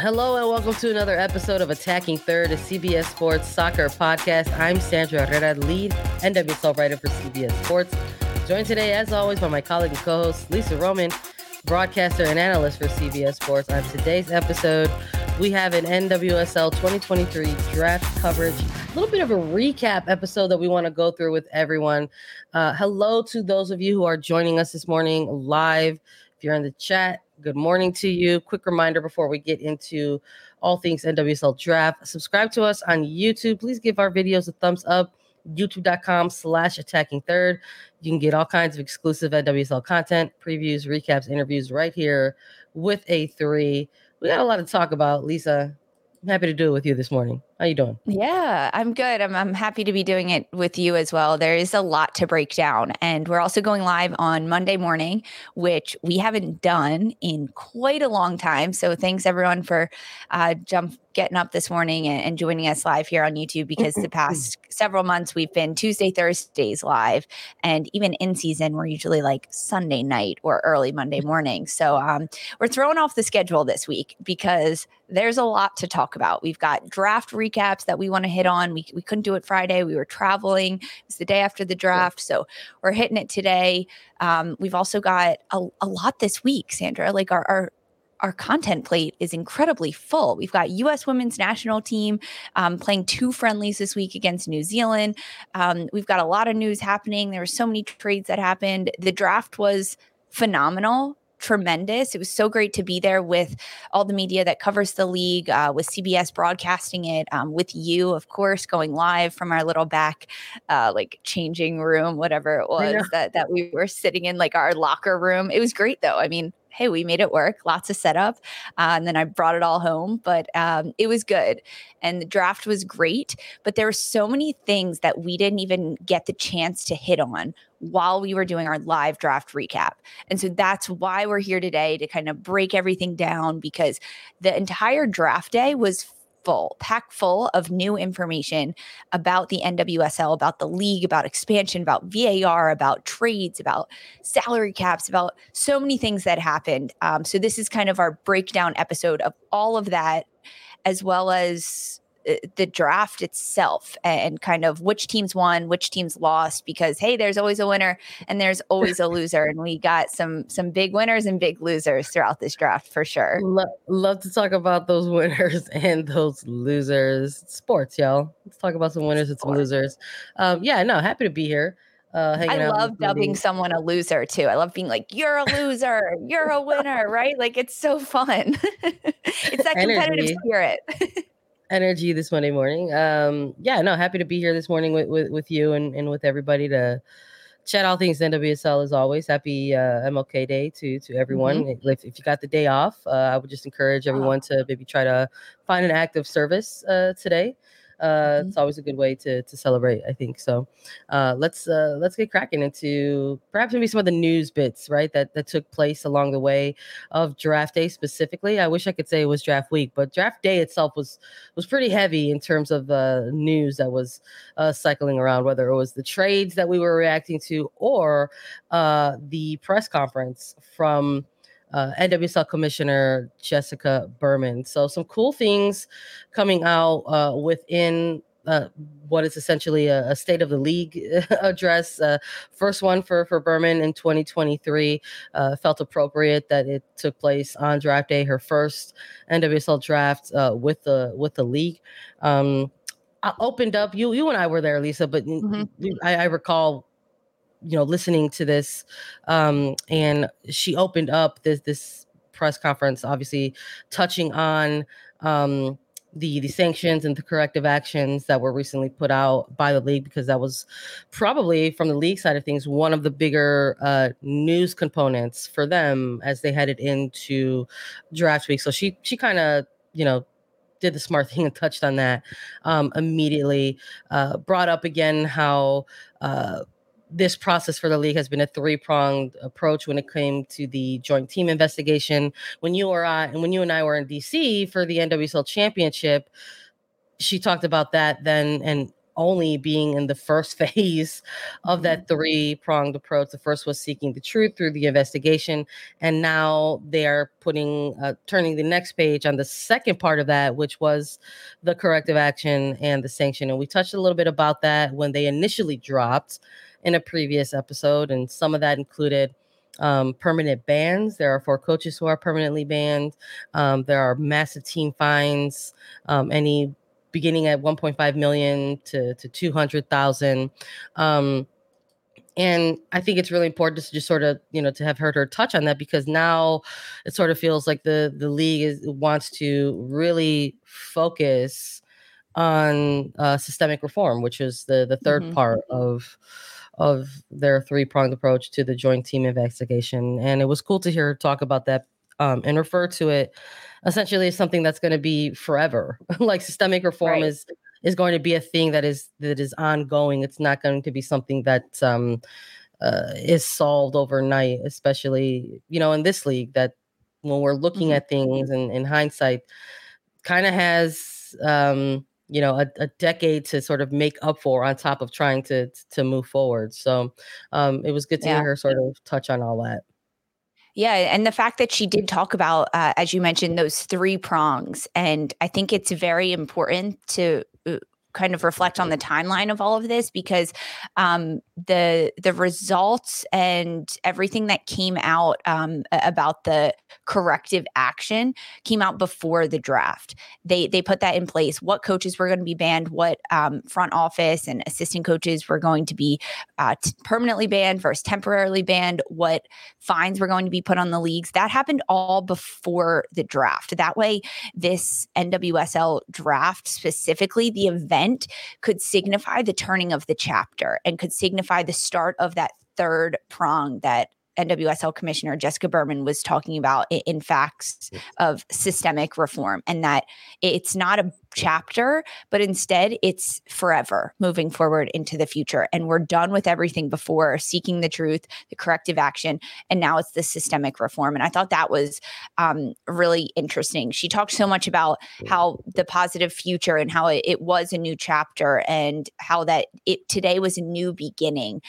Hello and welcome to another episode of Attacking Third, a CBS Sports soccer podcast. I'm Sandra Herrera, lead NWSL writer for CBS Sports. Joined today, as always, by my colleague and co-host, Lisa Roman, broadcaster and analyst for CBS Sports. On today's episode, we have an NWSL 2023 draft coverage, a little bit of a recap episode that we want to go through with everyone. Hello to those of you who are joining us this morning live. If you're in the chat, good morning to you. Quick reminder before we get into all things NWSL draft. Subscribe to us on YouTube. Please give our videos a thumbs up. YouTube.com/Attacking Third. You can get all kinds of exclusive NWSL content, previews, recaps, interviews right here with A3. We got a lot to talk about, Lisa. I'm happy to do it with you this morning. How you doing? Yeah, I'm good. I'm happy to be doing it with you as well. There is a lot to break down. And we're also going live on Monday morning, which we haven't done in quite a long time. So thanks, everyone, for getting up this morning and joining us live here on YouTube, because the past several months we've been Tuesday, Thursdays live. And even in season, we're usually like Sunday night or early Monday morning. So we're throwing off the schedule this week because there's a lot to talk about. We've got draft recaps that we want to hit on. We couldn't do it Friday. We were traveling. It was the day after the draft. So we're hitting it today. We've also got a lot this week, Sandra. Like our content plate is incredibly full. We've got U.S. women's national team playing 2 friendlies this week against New Zealand. We've got a lot of news happening. There were so many trades that happened. The draft was phenomenal. Tremendous. It was so great to be there with all the media that covers the league, with CBS broadcasting it, with you, of course, going live from our little back, like changing room, whatever it was that we were sitting in, like our locker room. It was great, though. I mean, hey, we made it work. Lots of setup. And then I brought it all home, but it was good. And the draft was great, but there were so many things that we didn't even get the chance to hit on while we were doing our live draft recap. And so that's why we're here today, to kind of break everything down, because the entire draft day was packed full of new information about the NWSL, about the league, about expansion, about VAR, about trades, about salary caps, about so many things that happened. So this is kind of our breakdown episode of all of that, as well as the draft itself and kind of which teams won, which teams lost, because, hey, there's always a winner and there's always a loser. And we got some big winners and big losers throughout this draft for sure. Love to talk about those winners and those losers. Sports, y'all. Let's talk about some winners and some losers. Happy to be here. I love dubbing someone a loser too. I love being like, you're a loser, you're a winner, right? Like, it's so fun. It's that competitive spirit. Energy this Monday morning. Happy to be here this morning with you and with everybody to chat all things NWSL as always. Happy MLK Day to everyone. Mm-hmm. If you got the day off, I would just encourage everyone to maybe try to find an act of service today. It's always a good way to celebrate, I think. So let's get cracking into perhaps maybe some of the news bits, right, that took place along the way of draft day specifically. I wish I could say it was draft week, but draft day itself was pretty heavy in terms of news that was cycling around, whether it was the trades that we were reacting to or the press conference from NWSL Commissioner Jessica Berman. So some cool things coming out within what is essentially a state of the league address. First one for Berman in 2023. Felt appropriate that it took place on draft day, her first NWSL draft with the league. I opened up. You and I were there, Lisa, but I recall, listening to this, and she opened up this press conference, obviously touching on the sanctions and the corrective actions that were recently put out by the league, because that was probably, from the league side of things, one of the bigger news components for them as they headed into draft week. So she kind of, did the smart thing and touched on that immediately. Brought up again how this process for the league has been a three-pronged approach when it came to the joint team investigation. When you and I were in DC for the NWSL championship, she talked about that then and only being in the first phase of that three-pronged approach. The first was seeking the truth through the investigation, and now they are turning the next page on the second part of that, which was the corrective action and the sanction. And we touched a little bit about that when they initially dropped in a previous episode, and some of that included permanent bans. There are 4 coaches who are permanently banned. There are massive team fines, any beginning at 1.5 million to 200,000. And I think it's really important to just sort of, to have heard her touch on that, because now it sort of feels like the league wants to really focus on systemic reform, which is the third part of their three-pronged approach to the joint team investigation. And it was cool to hear her talk about that and refer to it essentially as something that's going to be forever. Like, systemic reform is going to be a thing that is ongoing. It's not going to be something that is solved overnight, especially, in this league, that when we're looking at things and in hindsight kind of has, a decade to sort of make up for, on top of trying to move forward. So it was good to hear her sort of touch on all that. Yeah. And the fact that she did talk about, as you mentioned, those three prongs. And I think it's very important to kind of reflect on the timeline of all of this, because the results and everything that came out about the corrective action came out before the draft. They put that in place, what coaches were going to be banned, what front office and assistant coaches were going to be permanently banned versus temporarily banned, what fines were going to be put on the leagues. That happened all before the draft. That way, this NWSL draft specifically, the event could signify the turning of the chapter and could signify the start of that third prong that NWSL Commissioner Jessica Berman was talking about in facts of systemic reform, and that it's not a chapter, but instead it's forever moving forward into the future. And we're done with everything before seeking the truth, the corrective action, and now it's the systemic reform. And I thought that was really interesting. She talked so much about how the positive future and how it was a new chapter, and how that it today was a new beginning,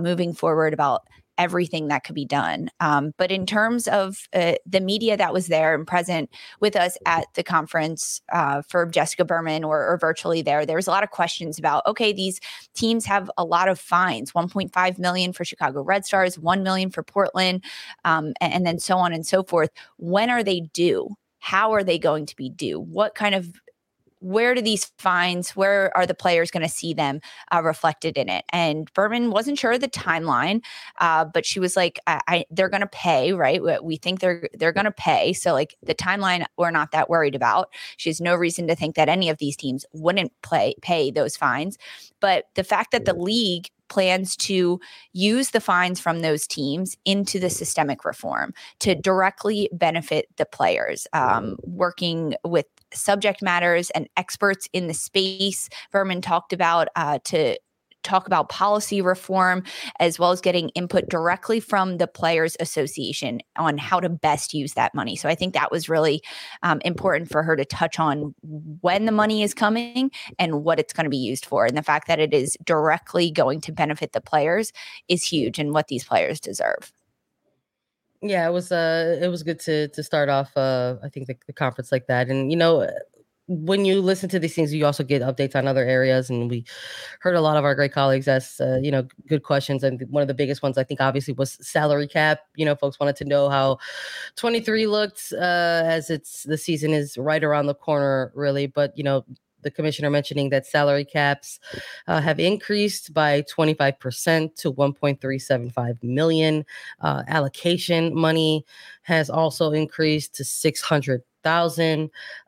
moving forward about everything that could be done. But in terms of the media that was there and present with us at the conference for Jessica Berman, or virtually there was a lot of questions about, okay, these teams have a lot of fines, 1.5 million for Chicago Red Stars, 1 million for Portland, and then so on and so forth. When are they due? How are they going to be due? Where do these fines, where are the players going to see them reflected in it? And Berman wasn't sure of the timeline, but she was like, they're going to pay, right? We think they're going to pay. So like, the timeline, we're not that worried about. She has no reason to think that any of these teams wouldn't pay those fines. But the fact that the league plans to use the fines from those teams into the systemic reform to directly benefit the players, working with subject matters and experts in the space. Berman talked about to talk about policy reform, as well as getting input directly from the Players Association on how to best use that money. So I think that was really important for her to touch on when the money is coming and what it's going to be used for. And the fact that it is directly going to benefit the players is huge, and what these players deserve. Yeah, it was good to start off, I think, the conference like that. And, you know, when you listen to these things, you also get updates on other areas. And we heard a lot of our great colleagues ask, you know, good questions. And one of the biggest ones, I think, obviously, was salary cap. You know, folks wanted to know how 23 looked as the season is right around the corner, really. But, you know, the commissioner mentioning that salary caps have increased by 25% to $1.375 million. Allocation money has also increased to $600,000.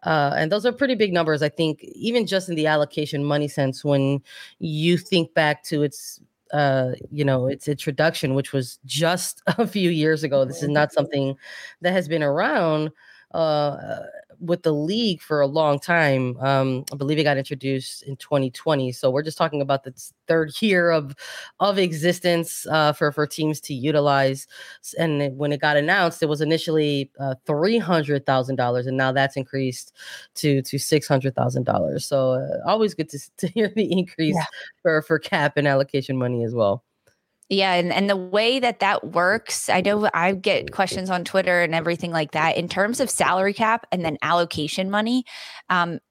And those are pretty big numbers, I think, even just in the allocation money sense, when you think back to its introduction, which was just a few years ago. This is not something that has been around with the league for a long time. I believe it got introduced in 2020. So we're just talking about the third year of existence for teams to utilize. And when it got announced, it was initially $300,000, and now that's increased to $600,000. So always good to hear the increase for cap and allocation money as well. Yeah. And the way that works, I know I get questions on Twitter and everything like that in terms of salary cap and then allocation money.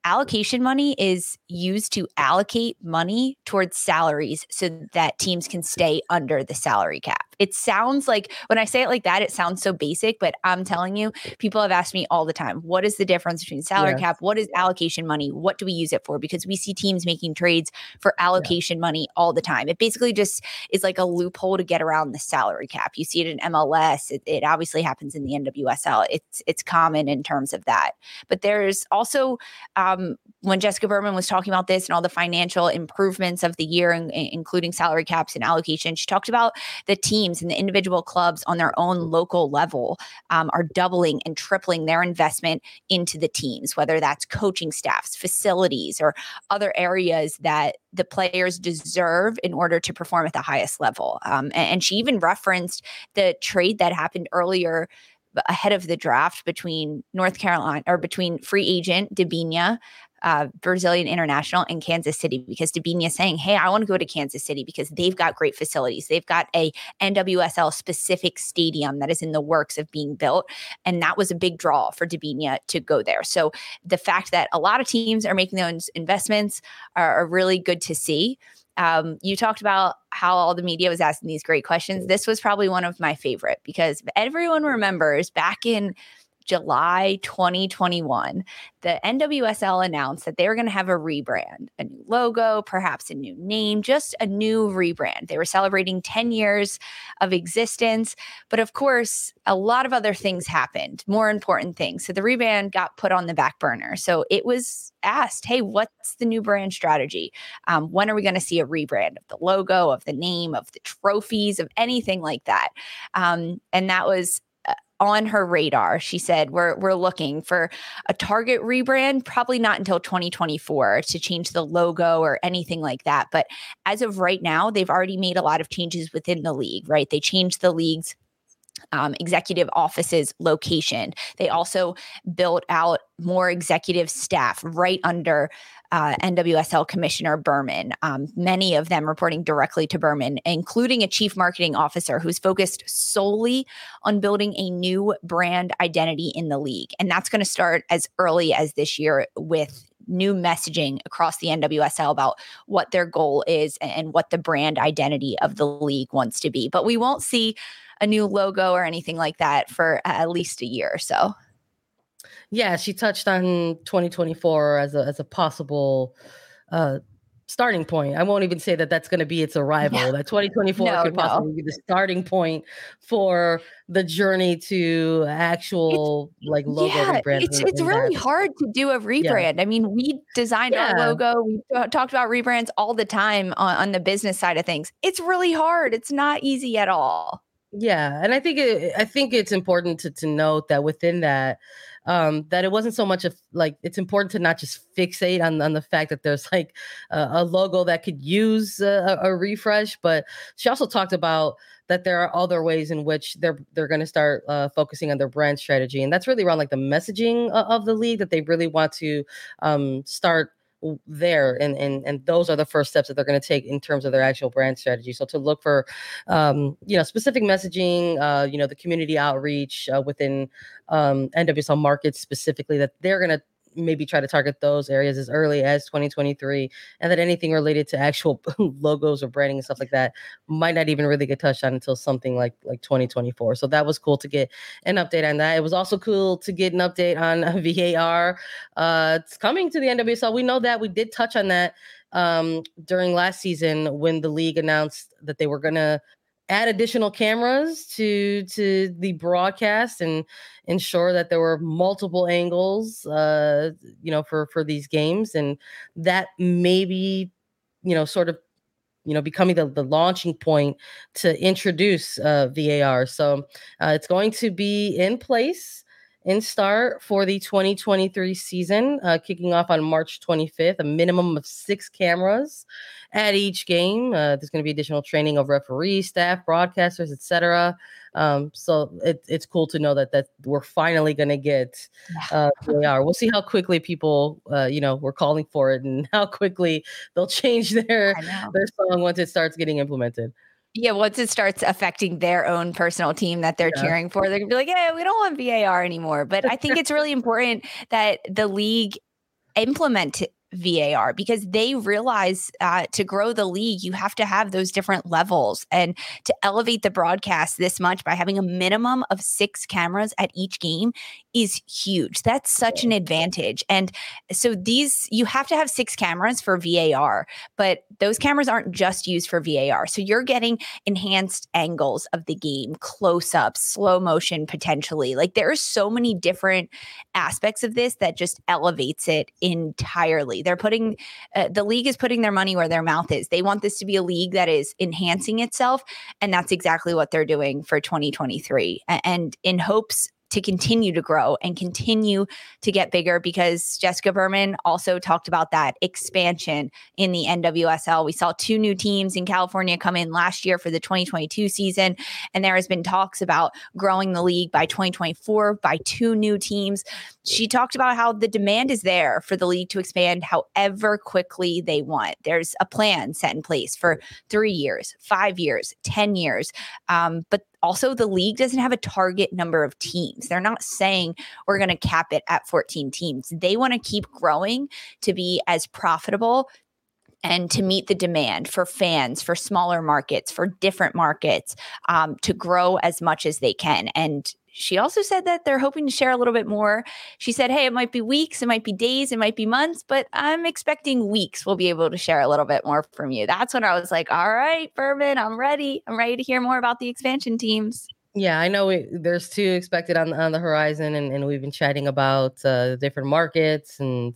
Allocation money is used to allocate money towards salaries so that teams can stay under the salary cap. It sounds like, when I say it like that, it sounds so basic, but I'm telling you, people have asked me all the time, what is the difference between salary cap? What is allocation money? What do we use it for? Because we see teams making trades for allocation money all the time. It basically just is like a loophole to get around the salary cap. You see it in MLS. It obviously happens in the NWSL. It's common in terms of that. But there's also, when Jessica Berman was talking about this and all the financial improvements of the year, including salary caps and allocation, she talked about the teams and the individual clubs on their own local level are doubling and tripling their investment into the teams, whether that's coaching staffs, facilities, or other areas that the players deserve in order to perform at the highest level. And she even referenced the trade that happened earlier ahead of the draft between North Carolina, or between free agent Debinha, Brazilian international, in Kansas City, because Debinha is saying, hey, I want to go to Kansas City because they've got great facilities. They've got a NWSL specific stadium that is in the works of being built. And that was a big draw for Debinha to go there. So the fact that a lot of teams are making those investments are really good to see. You talked about how all the media was asking these great questions. This was probably one of my favorite, because everyone remembers back in July 2021, the NWSL announced that they were going to have a rebrand, a new logo, perhaps a new name, just a new rebrand. They were celebrating 10 years of existence. But of course, a lot of other things happened, more important things. So the rebrand got put on the back burner. So it was asked, hey, what's the new brand strategy? When are we going to see a rebrand of the logo, of the name, of the trophies, of anything like that? And that was on her radar. She said, we're looking for a target rebrand, probably not until 2024 to change the logo or anything like that. But as of right now, they've already made a lot of changes within the league, right? They changed the league's executive offices location. They also built out more executive staff right under NWSL Commissioner Berman, many of them reporting directly to Berman, including a chief marketing officer who's focused solely on building a new brand identity in the league. And that's going to start as early as this year with new messaging across the NWSL about what their goal is and what the brand identity of the league wants to be. But we won't see a new logo or anything like that for at least a year or so. Yeah, she touched on 2024 as a possible starting point. I won't even say that that's going to be its arrival. Yeah. That 2024 could possibly be the starting point for the journey to actual logo rebrand. It's really hard to do a rebrand. Yeah. I mean, we designed our logo. We talked about rebrands all the time on the business side of things. It's really hard. It's not easy at all. Yeah. And I think it's important to note that within that, that it wasn't so much of it's important to not just fixate on the fact that there's a logo that could use a refresh, but she also talked about that there are other ways in which they're going to start focusing on their brand strategy. And that's really around the messaging of the league that they really want to start there. And those are the first steps that they're going to take in terms of their actual brand strategy. So to look for, specific messaging, the community outreach within NWSL markets specifically, that they're going to maybe try to target those areas as early as 2023, and that anything related to actual logos or branding and stuff like that might not even really get touched on until something like 2024. So that was cool to get an update on that. It was also cool to get an update on VAR. It's coming to the NWSL. We know that we did touch on that during last season when the league announced that they were going to add additional cameras to the broadcast and ensure that there were multiple angles, for these games. And that maybe, becoming the launching point to introduce VAR. So it's going to be in place in start for the 2023 season, kicking off on March 25th, a minimum of 6 cameras at each game. There's going to be additional training of referees, staff, broadcasters, etc. So it's cool to know that we're finally going to get VAR. We'll see how quickly people, were calling for it and how quickly they'll change their song once it starts getting implemented. Yeah, once it starts affecting their own personal team that they're cheering for, they're going to be like, yeah, we don't want VAR anymore. But I think it's really important that the league implement VAR because they realize to grow the league, you have to have those different levels. And to elevate the broadcast this much by having a minimum of 6 cameras at each game is huge. That's such an advantage. And so you have to have 6 cameras for VAR, but those cameras aren't just used for VAR. So you're getting enhanced angles of the game, close-ups, slow motion, potentially. There are so many different aspects of this that just elevates it entirely. They're putting, the league is putting their money where their mouth is. They want this to be a league that is enhancing itself. And that's exactly what they're doing for 2023. And in hopes to continue to grow and continue to get bigger, because Jessica Berman also talked about that expansion in the NWSL. We saw 2 new teams in California come in last year for the 2022 season, and there has been talks about growing the league by 2024 by 2 new teams. She talked about how the demand is there for the league to expand however quickly they want. There's a plan set in place for 3 years, 5 years, 10 years. But also, the league doesn't have a target number of teams. They're not saying we're going to cap it at 14 teams. They want to keep growing to be as profitable and to meet the demand for fans, for smaller markets, for different markets, to grow as much as they can. And she also said that they're hoping to share a little bit more. She said, hey, it might be weeks, it might be days, it might be months, but I'm expecting weeks. We'll be able to share a little bit more from you. That's when I was like, all right, Berman, I'm ready. I'm ready to hear more about the expansion teams. Yeah, I know there's 2 expected on the horizon, and we've been chatting about different markets and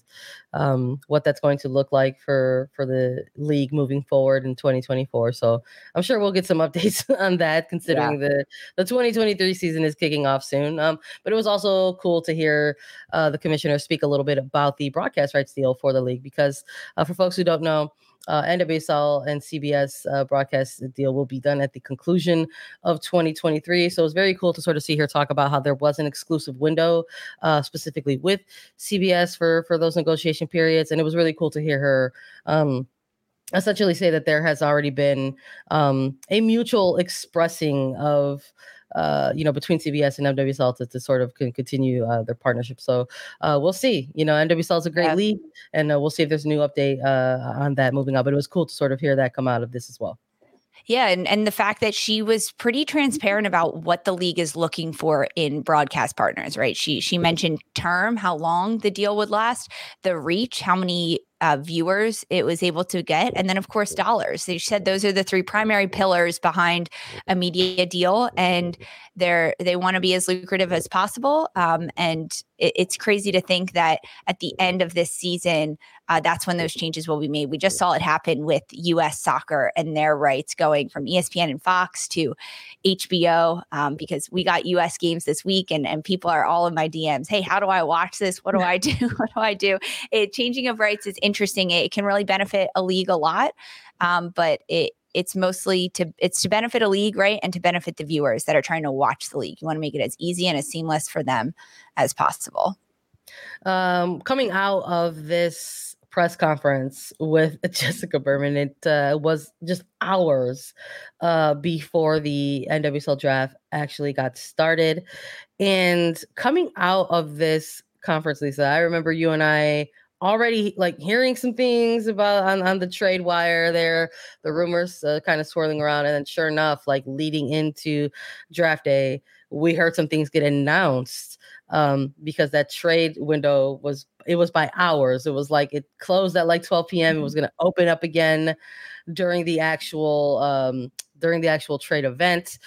what that's going to look like for the league moving forward in 2024. So I'm sure we'll get some updates on that, considering the 2023 season is kicking off soon. But it was also cool to hear the commissioner speak a little bit about the broadcast rights deal for the league, because for folks who don't know, NWSL and CBS broadcast deal will be done at the conclusion of 2023. So it's very cool to sort of see her talk about how there was an exclusive window specifically with CBS for those negotiation periods. And it was really cool to hear her essentially say that there has already been a mutual expressing of between CBS and NWSL to sort of continue their partnership. So we'll see. NWSL is a great league, and we'll see if there's a new update on that moving on. But it was cool to sort of hear that come out of this as well. Yeah, and the fact that she was pretty transparent about what the league is looking for in broadcast partners, right? She mentioned term, how long the deal would last, the reach, how many viewers it was able to get. And then, of course, dollars. They said those are the three primary pillars behind a media deal. And they want to be as lucrative as possible. And it's crazy to think that at the end of this season, that's when those changes will be made. We just saw it happen with U.S. soccer and their rights going from ESPN and Fox to HBO, because we got U.S. games this week and people are all in my DMs. Hey, how do I watch this? What do I do? What do I do? Changing of rights is interesting. It can really benefit a league a lot, but it's mostly to benefit a league, right? And to benefit the viewers that are trying to watch the league. You want to make it as easy and as seamless for them as possible. Coming out of this press conference with Jessica Berman, it was just hours before the NWSL draft actually got started. And coming out of this conference, Lisa, I remember you and I already like hearing some things about on the trade wire there, the rumors kind of swirling around. And then sure enough, like leading into draft day, we heard some things get announced because that trade window was by hours. It was like it closed at like 12 p.m. It was going to open up again during the actual trade event.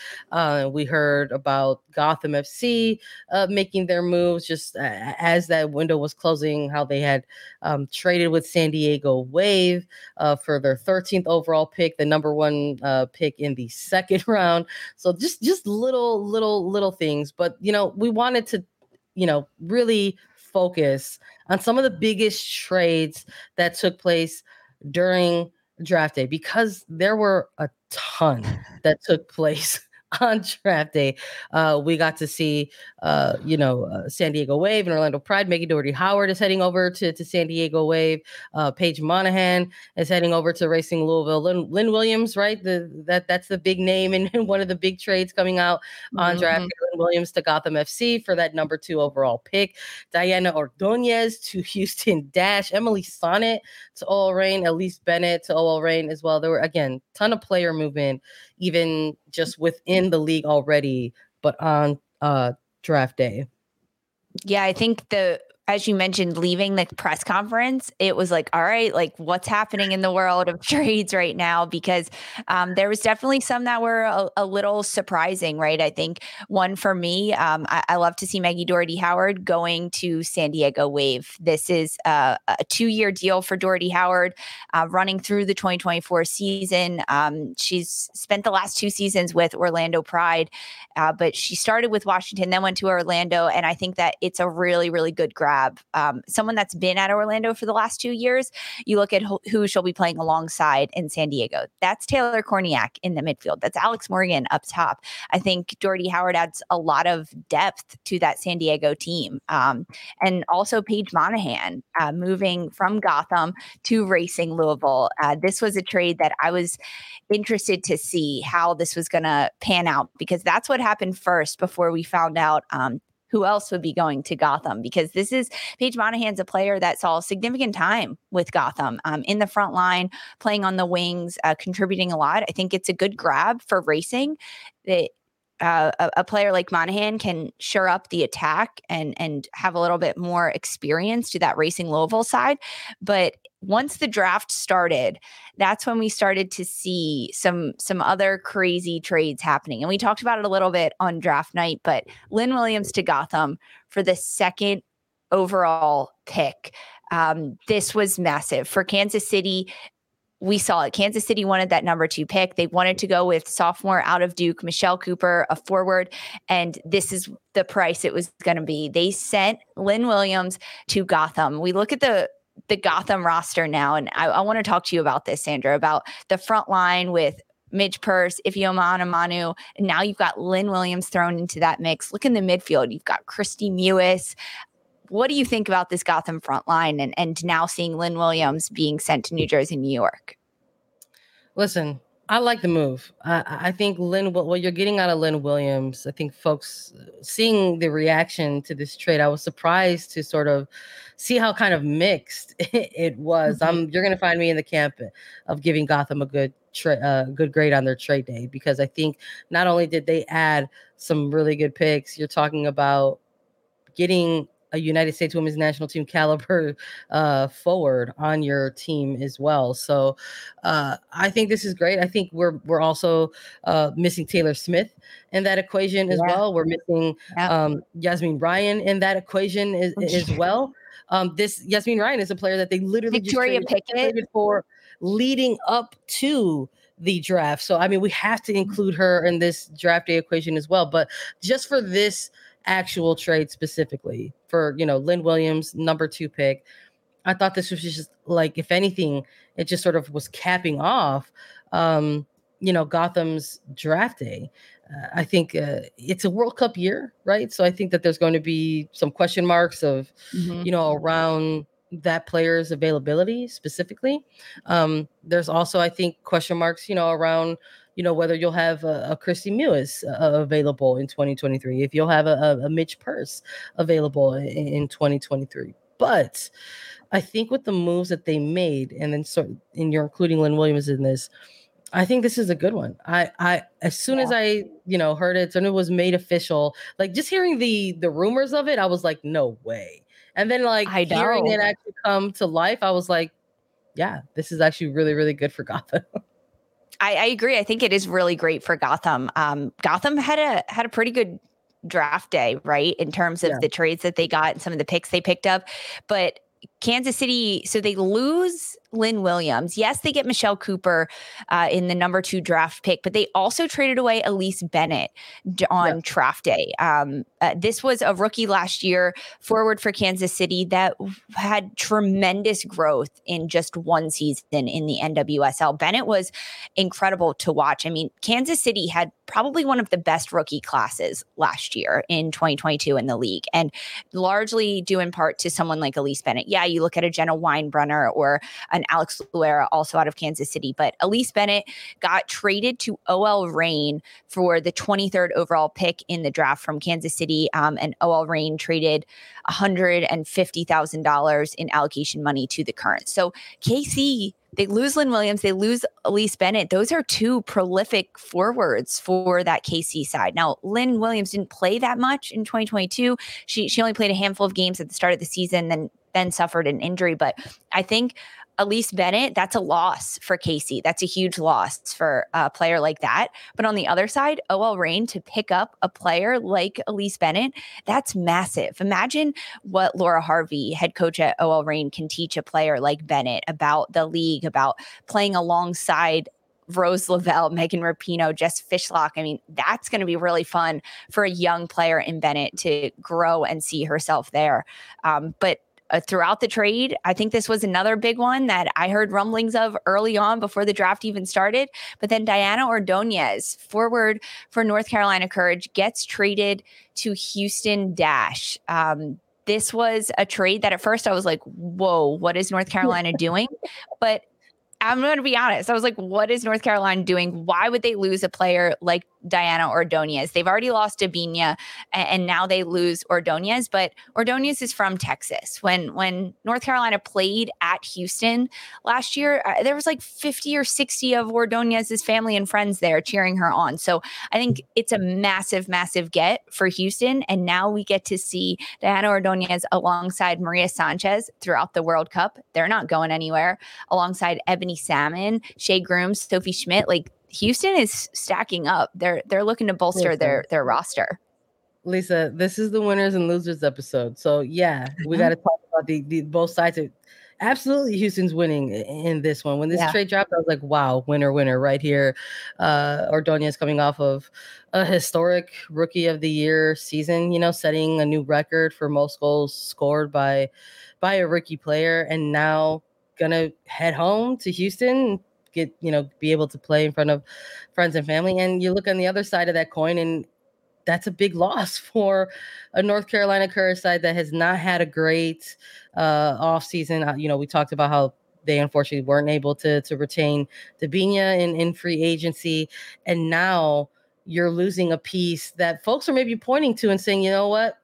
We heard about Gotham FC making their moves just as that window was closing, how they had traded with San Diego Wave for their 13th overall pick, the number one pick in the second round. So just little things. But, you know, we wanted to, you know, really focus on some of the biggest trades that took place during draft day, because there were a ton that took place on draft day. We got to see, San Diego Wave and Orlando Pride. Maggie Doherty-Howard is heading over to San Diego Wave. Paige Monaghan is heading over to Racing Louisville. Lynn Williams, right? That's the big name in one of the big trades coming out on draft day. Lynn Williams to Gotham FC for that number 2 overall pick. Diana Ordonez to Houston Dash. Emily Sonnett to O.L. Reign. Elise Bennett to O.L. Reign as well. There were, again, a ton of player movement, even just within the league already, but on draft day. Yeah, I think as you mentioned, leaving the press conference, it was like, all right, like what's happening in the world of trades right now? Because there was definitely some that were a little surprising, right? I think one for me, I love to see Maggie Doherty-Howard going to San Diego Wave. This is a 2-year deal for Doherty-Howard running through the 2024 season. She's spent the last 2 seasons with Orlando Pride, but she started with Washington, then went to Orlando. And I think that it's a really, really good grab. Someone that's been at Orlando for the last 2 years, you look at who she'll be playing alongside in San Diego. That's Taylor Korniak in the midfield. That's Alex Morgan up top. I think Doherty-Howard adds a lot of depth to that San Diego team. And also Paige Monaghan moving from Gotham to Racing Louisville. This was a trade that I was interested to see how this was going to pan out, because that's what happened first before we found out who else would be going to Gotham, because this is Paige Monaghan's a player that saw significant time with Gotham in the front line, playing on the wings, contributing a lot. I think it's a good grab for Racing. A player like Monaghan can shore up the attack and have a little bit more experience to that Racing Louisville side. But once the draft started, that's when we started to see some other crazy trades happening. And we talked about it a little bit on draft night, but Lynn Williams to Gotham for the 2nd overall pick. This was massive for Kansas City. We saw it. Kansas City wanted that number 2 pick. They wanted to go with sophomore out of Duke, Michelle Cooper, a forward. And this is the price it was going to be. They sent Lynn Williams to Gotham. We look at the Gotham roster now. And I want to talk to you about this, Sandra, about the front line with Midge Purse, Ifeoma Anamanu. And now you've got Lynn Williams thrown into that mix. Look in the midfield. You've got Kristie Mewis. What do you think about this Gotham front line and now seeing Lynn Williams being sent to New Jersey, New York? Listen, I like the move. I think what you're getting out of Lynn Williams, I think folks seeing the reaction to this trade, I was surprised to sort of see how kind of mixed it was. You're going to find me in the camp of giving Gotham a good grade on their trade day, because I think not only did they add some really good picks, you're talking about getting a United States Women's National Team caliber forward on your team as well. So I think this is great. I think we're also missing Taylor Smith in that equation as well. We're missing Yasmeen Ryan in that equation as well. This Yasmeen Ryan is a player that they literally Victoria just Pickett for leading up to the draft. So, I mean, we have to include her in this draft day equation as well. But just for this actual trade specifically, for, you know, Lynn Williams, number 2 pick, I thought this was just like, if anything, it just sort of was capping off, you know, Gotham's draft day. I think it's a World Cup year, right? So I think that there's going to be some question marks of, you know, around that player's availability specifically. There's also, I think, question marks, you know, around, you know, whether you'll have a Kristie Mewis available in 2023, if you'll have a Mitch Purse available in 2023. But I think with the moves that they made, and then and you're including Lynn Williams in this, I think this is a good one. I as soon as I, you know, heard it and it was made official, like just hearing the rumors of it, I was like, no way. And then like hearing it actually come to life, I was like, yeah, this is actually really, really good for Gotham. I agree. I think it is really great for Gotham. Gotham had a pretty good draft day, right? In terms of the trades that they got and some of the picks they picked up. But Kansas City, so they lose Lynn Williams. Yes, they get Michelle Cooper in the number 2 draft pick, but they also traded away Elise Bennett on draft day. This was a rookie last year, forward for Kansas City, that had tremendous growth in just one season in the NWSL. Bennett was incredible to watch. I mean, Kansas City had probably one of the best rookie classes last year in 2022 in the league, and largely due in part to someone like Elise Bennett. Yeah, you look at a Jenna Weinbrunner or an Alex Luera, also out of Kansas City. But Elise Bennett got traded to O.L. Reign for the 23rd overall pick in the draft from Kansas City. And O.L. Reign traded $150,000 in allocation money to the Current. So KC, they lose Lynn Williams, they lose Elise Bennett. Those are 2 prolific forwards for that KC side. Now, Lynn Williams didn't play that much in 2022. She only played a handful of games at the start of the season, then suffered an injury. But I think Elise Bennett, that's a loss for Casey. That's a huge loss for a player like that. But on the other side, O.L. Reign to pick up a player like Elise Bennett, that's massive. Imagine what Laura Harvey, head coach at O.L. Reign, can teach a player like Bennett about the league, about playing alongside Rose Lavelle, Megan Rapinoe, Jess Fishlock. I mean, that's going to be really fun for a young player in Bennett to grow and see herself there. But throughout the trade, I think this was another big one that I heard rumblings of early on before the draft even started. But then Diana Ordonez, forward for North Carolina Courage, gets traded to Houston Dash. This was a trade that at first I was like, whoa, what is North Carolina doing? But I'm going to be honest. I was like, what is North Carolina doing? Why would they lose a player like Diana Ordonez? They've already lost Debinha, and now they lose Ordonez. But Ordonez is from Texas. When North Carolina played at Houston last year, there was like 50 or 60 of Ordonez's family and friends there cheering her on. So I think it's a massive, massive get for Houston. And now we get to see Diana Ordonez alongside Maria Sanchez throughout the World Cup. They're not going anywhere. Alongside Ebony Salmon, Shea Grooms, Sophie Schmidt, like Houston is stacking up. They're looking to bolster their roster. Lisa, this is the winners and losers episode. So yeah, we got to talk about the both sides of. Absolutely, Houston's winning in this one. When this trade dropped, I was like, wow, winner right here. Ordonez coming off of a historic rookie of the year season, you know, setting a new record for most goals scored by a rookie player, and now gonna head home to Houston, get, you know, be able to play in front of friends and family. And you look on the other side of that coin, and that's a big loss for a North Carolina Courage side that has not had a great offseason. You know, we talked about how they unfortunately weren't able to retain Debinha in free agency, and now you're losing a piece that folks are maybe pointing to and saying, you know what,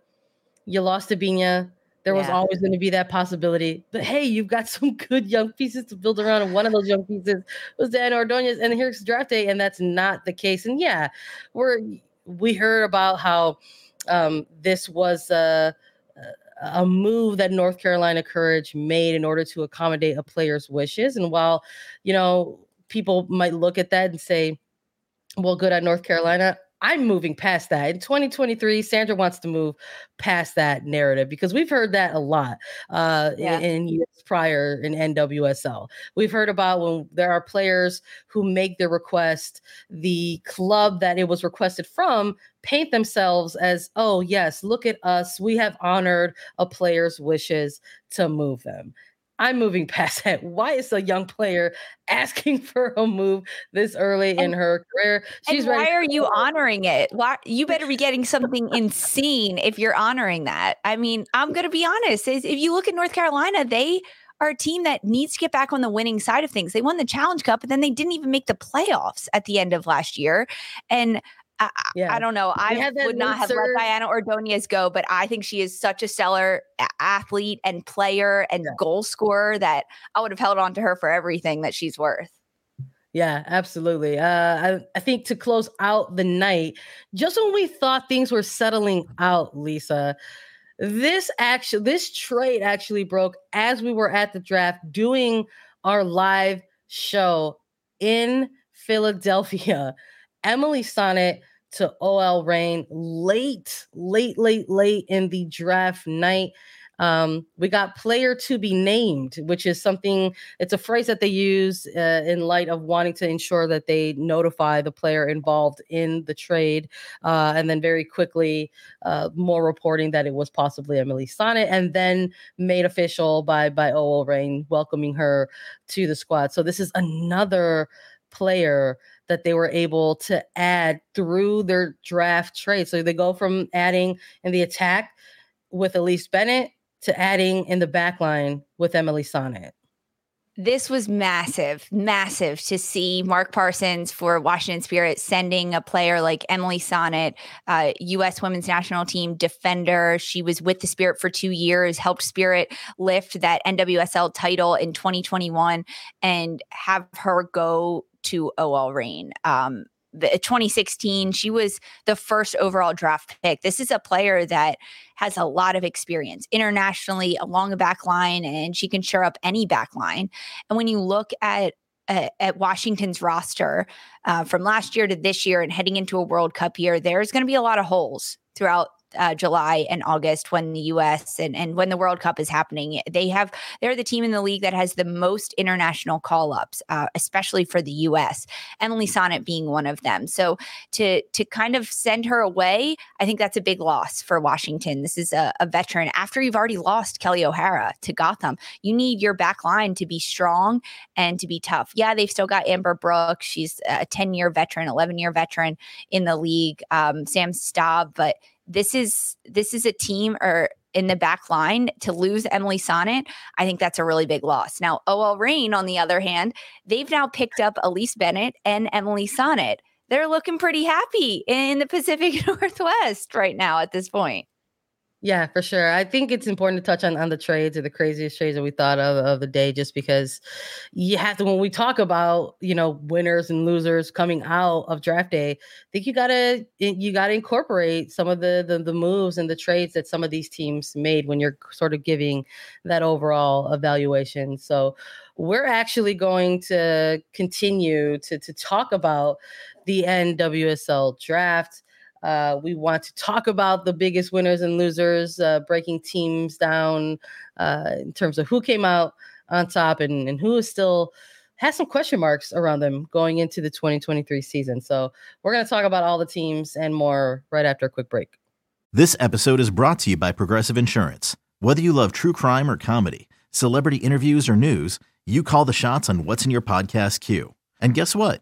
you lost Debinha. There was always going to be that possibility. But, hey, you've got some good young pieces to build around, and one of those young pieces was Dan Ordonez, and here's draft day, and that's not the case. And, yeah, we heard about how this was a move that North Carolina Courage made in order to accommodate a player's wishes. And while, you know, people might look at that and say, well, good on North Carolina, I'm moving past that. In 2023, Sandra wants to move past that narrative because we've heard that a lot in years prior in NWSL. We've heard about when there are players who make their request, the club that it was requested from paint themselves as, oh, yes, look at us. We have honored a player's wishes to move them. I'm moving past that. Why is a young player asking for a move this early in her career? Why are you honoring it? Why you better be getting something insane if you're honoring that. I mean, I'm going to be honest. If you look at North Carolina, they are a team that needs to get back on the winning side of things. They won the Challenge Cup, but then they didn't even make the playoffs at the end of last year. And I don't know. I would not have let Diana Ordonez go, but I think she is such a stellar athlete and player and goal scorer that I would have held on to her for everything that she's worth. Yeah, absolutely. I think to close out the night, just when we thought things were settling out, Lisa, this trade actually broke as we were at the draft doing our live show in Philadelphia. Emily Sonnett to O.L. Reign late in the draft night. We got player to be named, which is something, it's a phrase that they use in light of wanting to ensure that they notify the player involved in the trade. And then very quickly, more reporting that it was possibly Emily Sonnett, and then made official by O.L. Reign welcoming her to the squad. So this is another player that they were able to add through their draft trade. So they go from adding in the attack with Elise Bennett to adding in the back line with Emily Sonnett. This was massive to see Mark Parsons for Washington Spirit sending a player like Emily Sonnett, U.S. Women's National Team defender. She was with the Spirit for 2 years, helped Spirit lift that NWSL title in 2021, and have her go to O.L. Reign. 2016, she was the first overall draft pick. This is a player that has a lot of experience internationally along the back line, and she can shore up any back line. And when you look at Washington's roster from last year to this year and heading into a World Cup year, there's going to be a lot of holes throughout July and August when the U.S. and when the World Cup is happening. They're the team in the league that has the most international call-ups, especially for the U.S., Emily Sonnett being one of them. So to kind of send her away, I think that's a big loss for Washington. This is a veteran. After you've already lost Kelly O'Hara to Gotham, you need your back line to be strong and to be tough. Yeah, they've still got Amber Brooks. She's a 10-year veteran, 11-year veteran in the league. Sam Staub, but this is a team or in the back line to lose Emily Sonnett. I think that's a really big loss. Now, O.L. Reign, on the other hand, they've now picked up Elise Bennett and Emily Sonnett. They're looking pretty happy in the Pacific Northwest right now at this point. Yeah, for sure. I think it's important to touch on the trades or the craziest trades that we thought of the day, just because you have to, when we talk about, you know, winners and losers coming out of draft day, I think you gotta incorporate some of the moves and the trades that some of these teams made when you're sort of giving that overall evaluation. So we're actually going to continue to talk about the NWSL draft. We want to talk about the biggest winners and losers, breaking teams down in terms of who came out on top and who is still has some question marks around them going into the 2023 season. So we're going to talk about all the teams and more right after a quick break. This episode is brought to you by Progressive Insurance. Whether you love true crime or comedy, celebrity interviews or news, you call the shots on what's in your podcast queue. And guess what?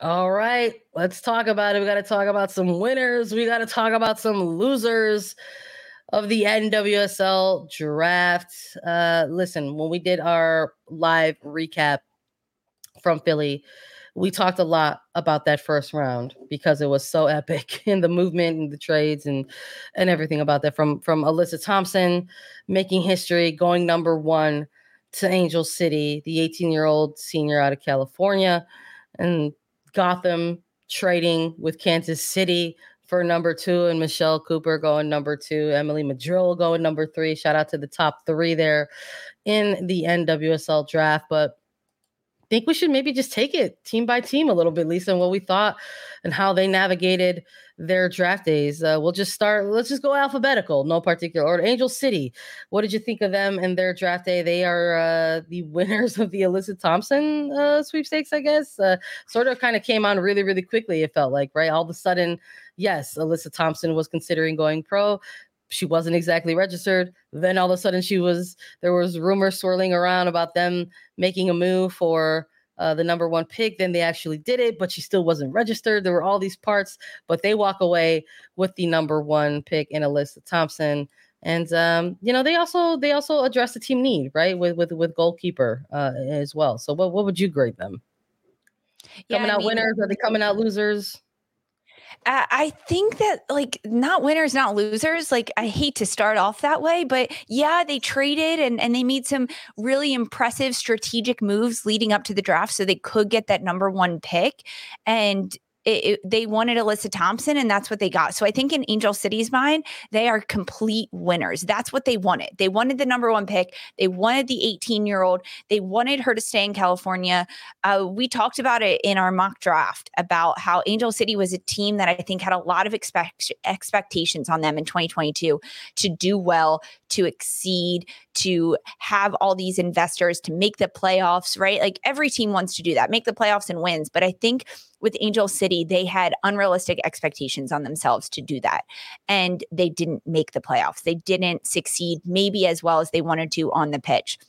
All right, let's talk about it. We got to talk about some winners. We got to talk about some losers of the NWSL draft. Listen, when we did our live recap from Philly, we talked a lot about that first round because it was so epic, and the movement and the trades and everything about that, from Alyssa Thompson making history, going number one to Angel City, the 18-year-old senior out of California, and Gotham trading with Kansas City for number two, and Michelle Cooper going number two, Emily Madrill going number three. Shout out to the top three there in the NWSL draft. But I think we should maybe just take it team by team a little bit, Lisa, and what we thought and how they navigated their draft days. We'll just start. Let's just go alphabetical, no particular order. Angel City, what did you think of them and their draft day? They are the winners of the Alyssa Thompson sweepstakes, I guess. Sort of kind of came on really, really quickly, it felt like, right? All of a sudden, yes, Alyssa Thompson was considering going pro. She wasn't exactly registered. Then all of a sudden there was rumors swirling around about them making a move for the number one pick. Then they actually did it, but she still wasn't registered. There were all these parts, but they walk away with the number one pick in Alyssa Thompson. And, they also addressed the team need, right, with goalkeeper as well. So what would you grade them? Winners? Are they coming out losers? I think that, like, not winners, not losers. Like, I hate to start off that way, but yeah, they traded and they made some really impressive strategic moves leading up to the draft so they could get that number one pick. And they wanted Alyssa Thompson, and that's what they got. So I think in Angel City's mind, they are complete winners. That's what they wanted. They wanted the number one pick. They wanted the 18-year-old. They wanted her to stay in California. We talked about it in our mock draft about how Angel City was a team that I think had a lot of expectations on them in 2022 to do well, to exceed, to have all these investors, to make the playoffs, right? Like, every team wants to do that, make the playoffs and wins. But I think with Angel City, they had unrealistic expectations on themselves to do that. And they didn't make the playoffs. They didn't succeed maybe as well as they wanted to on the pitch.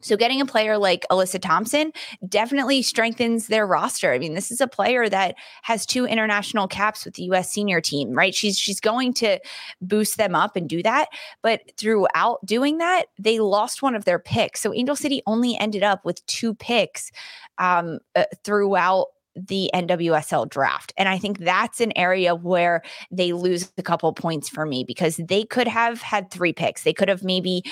So getting a player like Alyssa Thompson definitely strengthens their roster. I mean, this is a player that has 2 international caps with the U.S. senior team, right? She's going to boost them up and do that. But throughout doing that, they lost one of their picks. So Angel City only ended up with 2 picks throughout the NWSL draft. And I think that's an area where they lose a couple points for me, because they could have had 3 picks. They could have maybe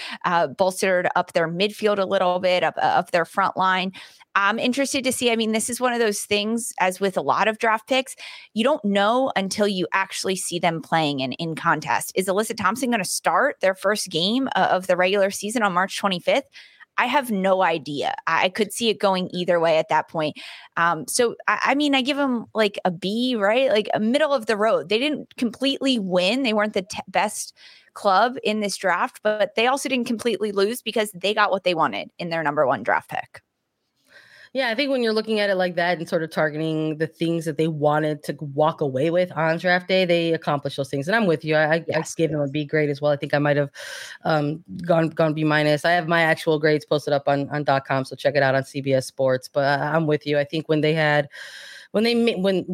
bolstered up their midfield a little bit, up their front line. I'm interested to see. I mean, this is one of those things, as with a lot of draft picks, you don't know until you actually see them playing in contest. Is Alyssa Thompson going to start their first game of the regular season on March 25th? I have no idea. I could see it going either way at that point. So, I give them like a B, right? Like a middle of the road. They didn't completely win. They weren't the best club in this draft, but they also didn't completely lose because they got what they wanted in their number one draft pick. Yeah, I think when you're looking at it like that and sort of targeting the things that they wanted to walk away with on draft day, they accomplished those things. And I'm with you. I gave them a B grade as well. I think I might have gone B minus. I have my actual grades posted up on .com, so check it out on CBS Sports. But I'm with you. I think when they made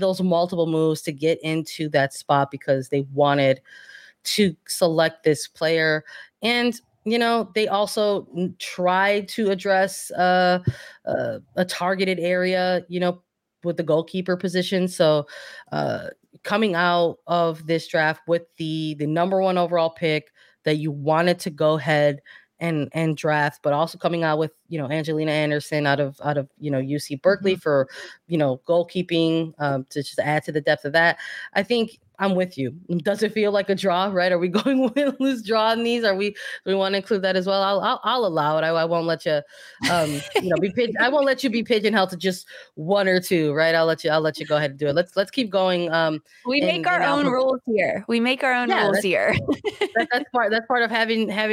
those multiple moves to get into that spot because they wanted to select this player. And you know, they also tried to address a targeted area, you know, with the goalkeeper position. So coming out of this draft with the number one overall pick that you wanted to go ahead and draft, but also coming out with, you know, Angelina Anderson out of you know, UC Berkeley for, you know, goalkeeping to just add to the depth of that. I think I'm with you. Does it feel like a draw, right? Are we going with loose draw on these? Do we want to include that as well? I'll allow it. I won't let you, I won't let you be pigeonholed to just one or two, right? I'll let you go ahead and do it. Let's keep going. We make our own rules here. That's part of having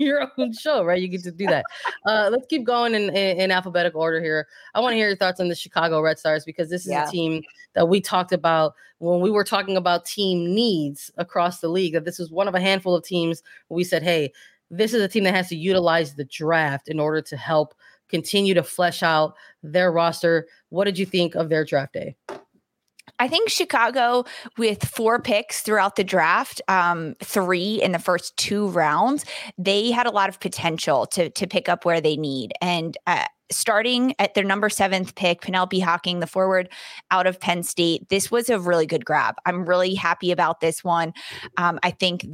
your own show, right? You get to do that. Let's keep keep going in alphabetic order here. I want to hear your thoughts on the Chicago Red Stars, because this is a team that we talked about when we were talking about team needs across the league, that this is one of a handful of teams where we said, hey, this is a team that has to utilize the draft in order to help continue to flesh out their roster. What did you think of their draft day? I think Chicago, with 4 picks throughout the draft, 3 in the first 2 rounds, they had a lot of potential to pick up where they need. And starting at their number 7th pick, Penelope Hocking, the forward out of Penn State, this was a really good grab. I'm really happy about this one. I think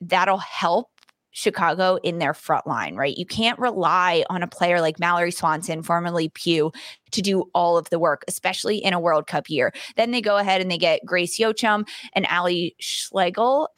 that'll help Chicago in their front line, right? You can't rely on a player like Mallory Swanson, formerly Pugh, to do all of the work, especially in a World Cup year. Then they go ahead and they get Grace Yochum and Allie Schlegel,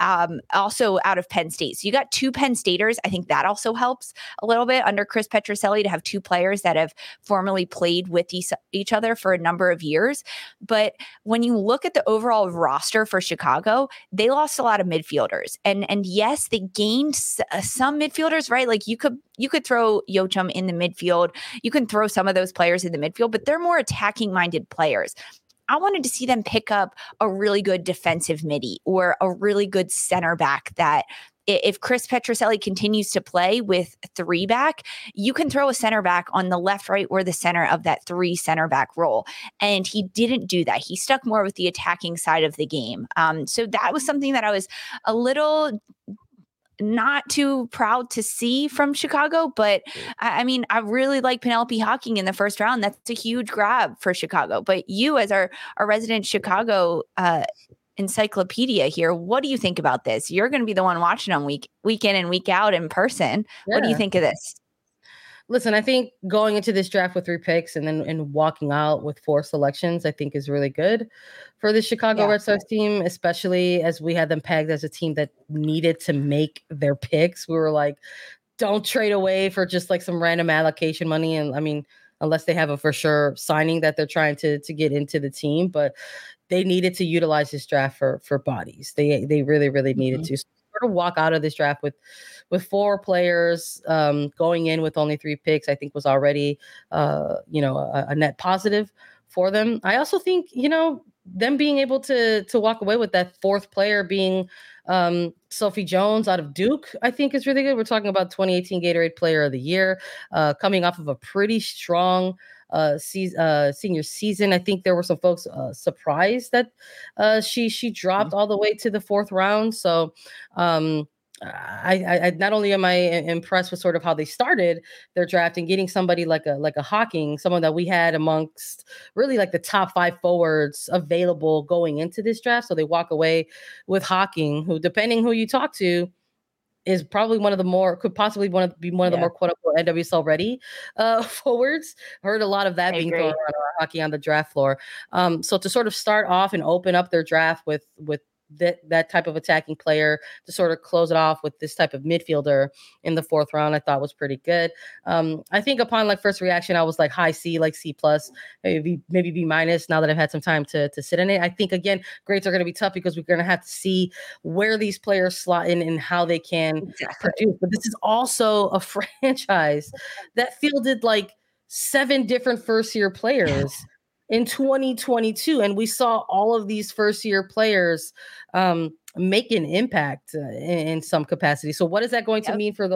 also out of Penn State. So you got 2 Penn Staters. I think that also helps a little bit under Chris Petroselli to have 2 players that have formerly played with each other for a number of years. But when you look at the overall roster for Chicago, they lost a lot of midfielders. And yes, they gained some midfielders, right? Like you could throw Yochum in the midfield. You can throw some of those players in the midfield, but they're more attacking-minded players. I wanted to see them pick up a really good defensive middie or a really good center back that if Chris Petroselli continues to play with 3 back, you can throw a center back on the left, right, or the center of that 3 center back role. And he didn't do that. He stuck more with the attacking side of the game. So that was something that I was a little not too proud to see from Chicago, but I mean, I really like Penelope Hocking in the first round. That's a huge grab for Chicago. But you, as our resident Chicago encyclopedia here, what do you think about this? You're going to be the one watching them week in and week out in person. Yeah. What do you think of this? Listen, I think going into this draft with 3 picks and then walking out with 4 selections, I think is really good for the Chicago Red Sox team, especially as we had them pegged as a team that needed to make their picks. We were like, don't trade away for just like some random allocation money. And I mean, unless they have a for sure signing that they're trying to get into the team, but they needed to utilize this draft for bodies. They really, really needed to. To walk out of this draft with 4 players going in with only 3 picks, I think was already a net positive for them. I also think them being able to walk away with that 4th player being Sophie Jones out of Duke, I think is really good. We're talking about 2018 Gatorade Player of the Year, coming off of a pretty strong senior season. I think there were some folks surprised that she dropped all the way to the 4th round. So I not only am I impressed with sort of how they started their draft and getting somebody like a Hocking, someone that we had amongst really like the top 5 forwards available going into this draft. So they walk away with Hocking, who, depending who you talk to, is probably could possibly be one of the more quote unquote NWSL ready forwards. Heard a lot of that being thrown around hockey on the draft floor. So to sort of start off and open up their draft with that type of attacking player, to sort of close it off with this type of midfielder in the 4th round, I thought was pretty good. I think upon like first reaction, I was like high C, like C+, maybe B-. Now that I've had some time to sit in it, I think again grades are going to be tough because we're going to have to see where these players slot in and how they can produce. But this is also a franchise that fielded like 7 different first-year players in 2022, and we saw all of these first-year players make an impact in some capacity. So what is that going to mean for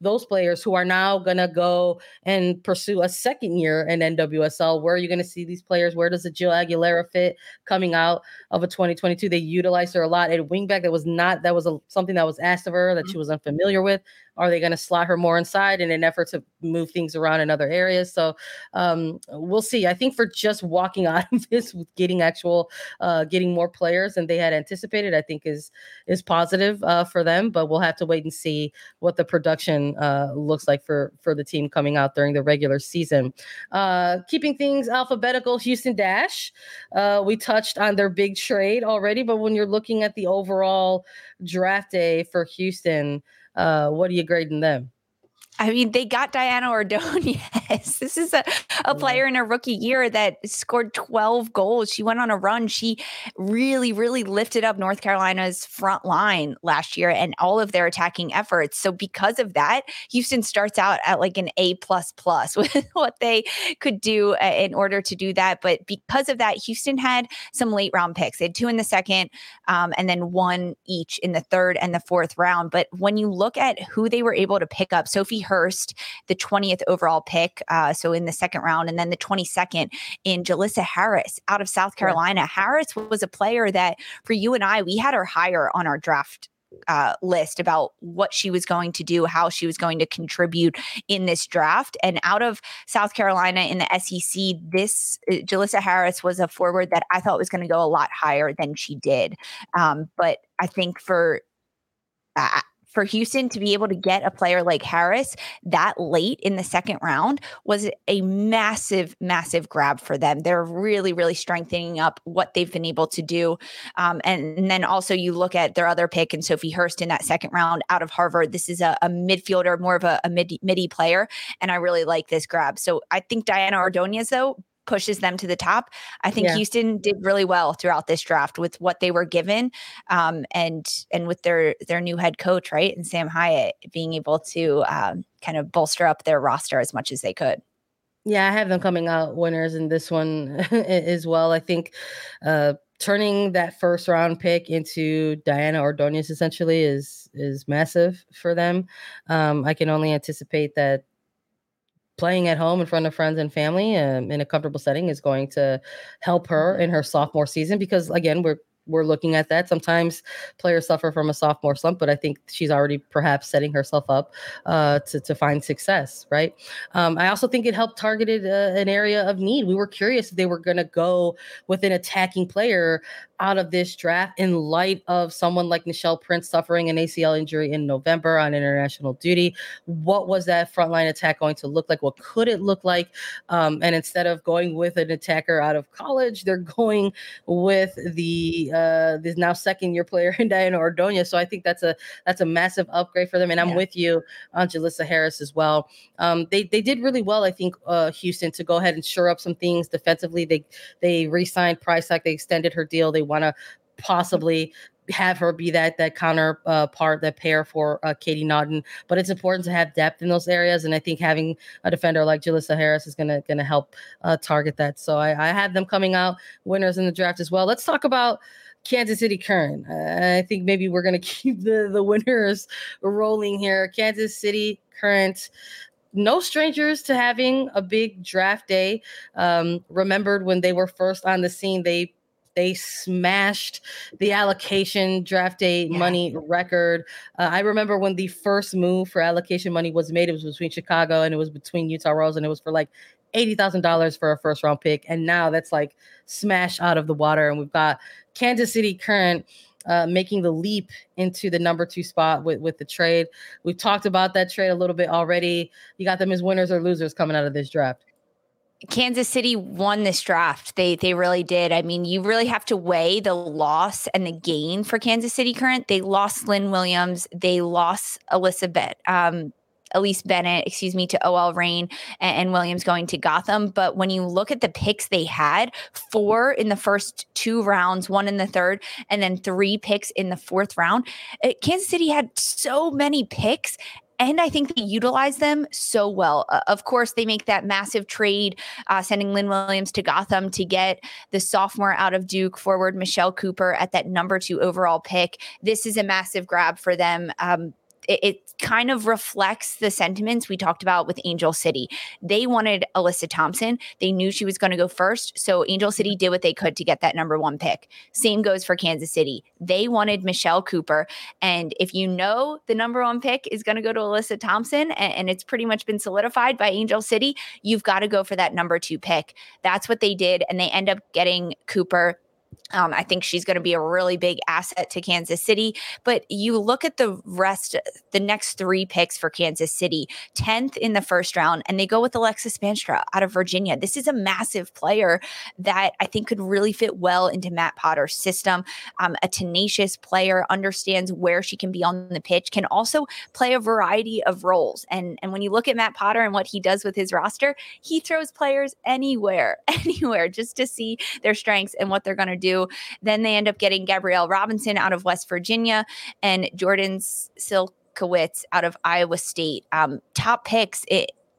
those players who are now going to go and pursue a second year in NWSL? Where are you going to see these players? Where does the Jill Aguilera fit coming out of a 2022? They utilized her a lot at wingback. That was something that was asked of her that she was unfamiliar with. Are they going to slot her more inside in an effort to move things around in other areas? So we'll see. I think for just walking out of this with getting more players than they had anticipated, I think is positive for them. But we'll have to wait and see what the production looks like for the team coming out during the regular season. Keeping things alphabetical, Houston Dash. We touched on their big trade already, but when you're looking at the overall draft day for Houston, what are you grading them? I mean, they got Diana Ordonez. This is a player in her rookie year that scored 12 goals. She went on a run. She really, really lifted up North Carolina's front line last year and all of their attacking efforts. So because of that, Houston starts out at like an A++ with what they could do in order to do that. But because of that, Houston had some late round picks. They had 2 in the second and then 1 each in the third and the fourth round. But when you look at who they were able to pick up, Sophie Hurst, the 20th overall pick, so in the second round, and then the 22nd in Jalissa Harris out of South Carolina. Yeah. Harris was a player that for you and I, we had her higher on our draft list about what she was going to do, how she was going to contribute in this draft. And out of South Carolina in the SEC, this Jalissa Harris was a forward that I thought was going to go a lot higher than she did. But I think for Houston to be able to get a player like Harris that late in the second round was a massive, massive grab for them. They're really, really strengthening up what they've been able to do. And then also you look at their other pick and Sophie Hurst in that second round out of Harvard. This is a midfielder, more of a midi player. And I really like this grab. So I think Diana Ordonez, though, pushes them to the top. I think Houston did really well throughout this draft with what they were given and with their new head coach, right? And Sam Hyatt being able to kind of bolster up their roster as much as they could. Yeah, I have them coming out winners in this one as well. I think turning that first round pick into Diana Ordonez essentially is massive for them. I can only anticipate that playing at home in front of friends and family in a comfortable setting is going to help her in her sophomore season, because again, we're looking at that. Sometimes players suffer from a sophomore slump, but I think she's already perhaps setting herself up to find success, right? I also think it helped targeted an area of need. We were curious if they were going to go with an attacking player out of this draft in light of someone like Nichelle Prince suffering an ACL injury in November on international duty. What was that frontline attack going to look like? What could it look like? And instead of going with an attacker out of college, they're going with the this now second-year player in Diana Ordonez. So I think that's a massive upgrade for them. And I'm with you on Jalissa Harris as well. They did really well, I think, Houston, to go ahead and shore up some things defensively. They re-signed Prysack. They extended her deal. They want to possibly have her be that counterpart, that pair for Katie Naughton. But it's important to have depth in those areas, and I think having a defender like Jalissa Harris is gonna help target that. So I have them coming out winners in the draft as well. Let's talk about Kansas City Current. I think maybe we're gonna keep the winners rolling here. Kansas City Current, no strangers to having a big draft day. Remembered when they were first on the scene, they smashed the allocation draft day money record. I remember when the first move for allocation money was made, it was between Chicago and it was between Utah Royals, and it was for like $80,000 for a first round pick. And now that's like smashed out of the water. And we've got Kansas City Current making the leap into the number 2 spot with the trade. We've talked about that trade a little bit already. You got them as winners or losers coming out of this draft. Kansas City won this draft. They really did. I mean, you really have to weigh the loss and the gain for Kansas City Current. They lost Lynn Williams. They lost Elise Bennett, to O.L. Reign, and Williams going to Gotham. But when you look at the picks they had, 4 in the first 2 rounds, 1 in the third, and then 3 picks in the fourth round, Kansas City had so many picks. And I think they utilize them so well. Of course, they make that massive trade, sending Lynn Williams to Gotham to get the sophomore out of Duke forward Michelle Cooper at that number 2 overall pick. This is a massive grab for them. It kind of reflects the sentiments we talked about with Angel City. They wanted Alyssa Thompson. They knew she was going to go first. So Angel City did what they could to get that number 1 pick. Same goes for Kansas City. They wanted Michelle Cooper. And if you know the number 1 pick is going to go to Alyssa Thompson, and it's pretty much been solidified by Angel City, you've got to go for that number 2 pick. That's what they did. And they end up getting Cooper. I think she's going to be a really big asset to Kansas City. But you look at the rest, the next three picks for Kansas City, 10th in the first round, and they go with Alexis Spanstra out of Virginia. This is a massive player that I think could really fit well into Matt Potter's system. A tenacious player, understands where she can be on the pitch, can also play a variety of roles. And when you look at Matt Potter and what he does with his roster, he throws players anywhere, just to see their strengths and what they're going to do. Then they end up getting Gabrielle Robinson out of West Virginia and Jordan Silkowitz out of Iowa State. Top picks,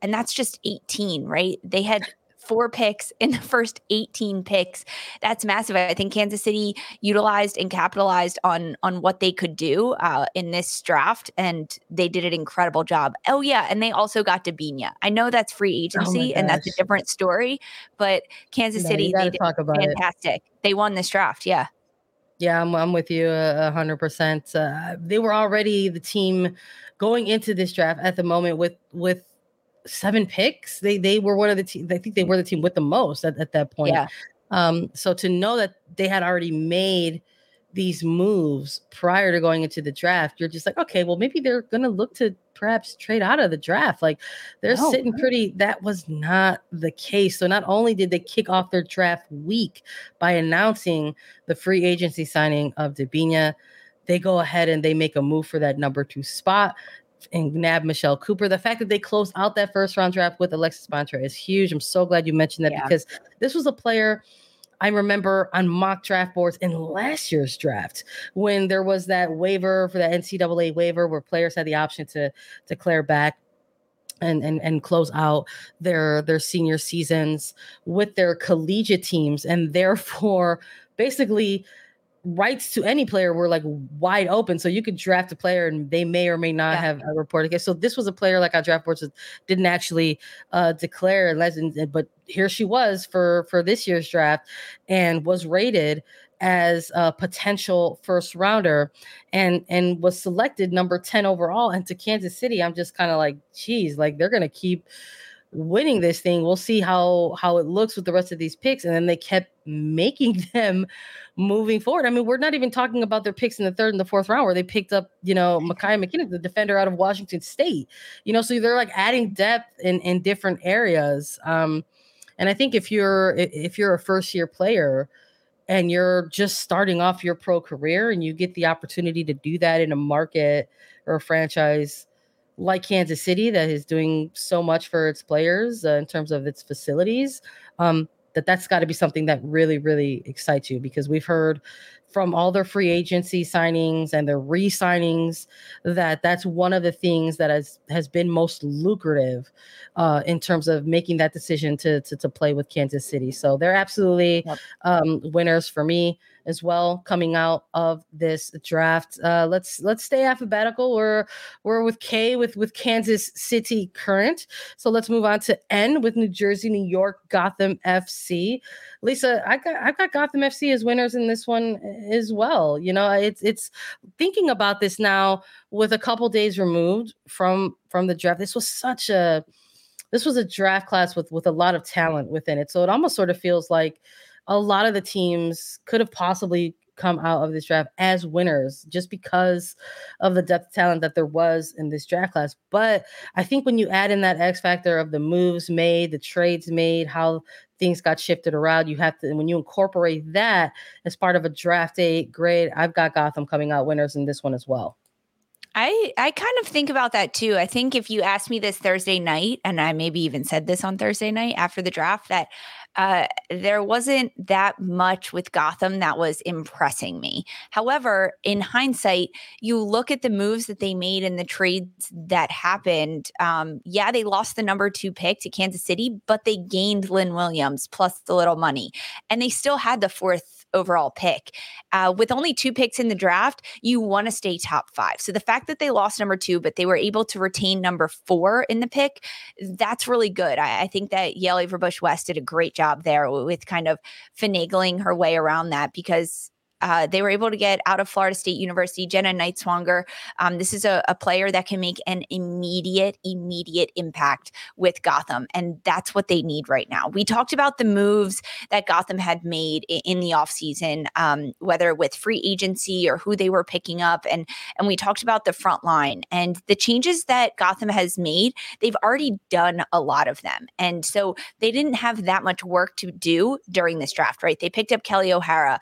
and that's just 18, right? They had 4 picks in the first 18 picks. That's massive. I think Kansas City utilized and capitalized on what they could do in this draft, and they did an incredible job. Oh, yeah, and they also got Debinha. I know that's free agency, and that's a different story, but Kansas City, they did fantastic. They won this draft, yeah. Yeah, I'm with you 100%. They were already the team going into this draft at the moment with 7 picks. They were one of the team. I think they were the team with the most at that point. Yeah. So to know that they had already made these moves prior to going into the draft, you're just like, okay, well, maybe they're going to look to perhaps trade out of the draft. Like they're sitting pretty. That was not the case. So not only did they kick off their draft week by announcing the free agency signing of Debinha, they go ahead and they make a move for that number 2 spot and nab Michelle Cooper. The fact that they closed out that first round draft with Alexis Spanstra is huge. I'm so glad you mentioned that because this was a player I remember on mock draft boards in last year's draft when there was that waiver for the NCAA waiver where players had the option to declare back and close out their senior seasons with their collegiate teams, and therefore basically rights to any player were like wide open. So you could draft a player and they may or may not have a reported case. So this was a player like our draft boards didn't actually declare legend, but here she was for this year's draft and was rated as a potential first rounder and was selected number 10 overall. And to Kansas City, I'm just kind of like, geez, like they're going to keep winning this thing. We'll see how it looks with the rest of these picks. And then they kept making them moving forward. I mean, we're not even talking about their picks in the 3rd and the 4th round where they picked up, Mekhi McKinnon, the defender out of Washington State, so they're like adding depth in different areas. And I think if you're a first year player and you're just starting off your pro career and you get the opportunity to do that in a market or a franchise like Kansas City that is doing so much for its players in terms of its facilities, that's got to be something that really, really excites you, because we've heard from all their free agency signings and their re-signings that that's one of the things that has been most lucrative in terms of making that decision to play with Kansas City. So they're absolutely winners for me as well coming out of this draft. Let's stay alphabetical. We're with K with Kansas City current. So let's move on to N with New Jersey, New York, Gotham FC. Lisa, I've got Gotham FC as winners in this one as well. It's thinking about this now with a couple days removed from the draft. This was a draft class with a lot of talent within it. So it almost sort of feels like a lot of the teams could have possibly come out of this draft as winners just because of the depth of talent that there was in this draft class. But I think when you add in that X factor of the moves made, the trades made, how things got shifted around, when you incorporate that as part of a draft day grade, I've got Gotham coming out winners in this one as well. I kind of think about that too. I think if you asked me this Thursday night, and I maybe even said this on Thursday night after the draft, that there wasn't that much with Gotham that was impressing me. However, in hindsight, you look at the moves that they made and the trades that happened. They lost the number 2 pick to Kansas City, but they gained Lynn Williams plus the little money. And they still had the 4th overall pick. With only 2 picks in the draft, you want to stay top 5. So the fact that they lost number 2, but they were able to retain number 4 in the pick, that's really good. I think that Yale Averbush West did a great job there with kind of finagling her way around that, because They were able to get out of Florida State University, Jenna Nishwanger. This is a player that can make an immediate impact with Gotham. And that's what they need right now. We talked about the moves that Gotham had made in the offseason, whether with free agency or who they were picking up. And we talked about the front line and the changes that Gotham has made. They've already done a lot of them. And so they didn't have that much work to do during this draft, right? They picked up Kelly O'Hara.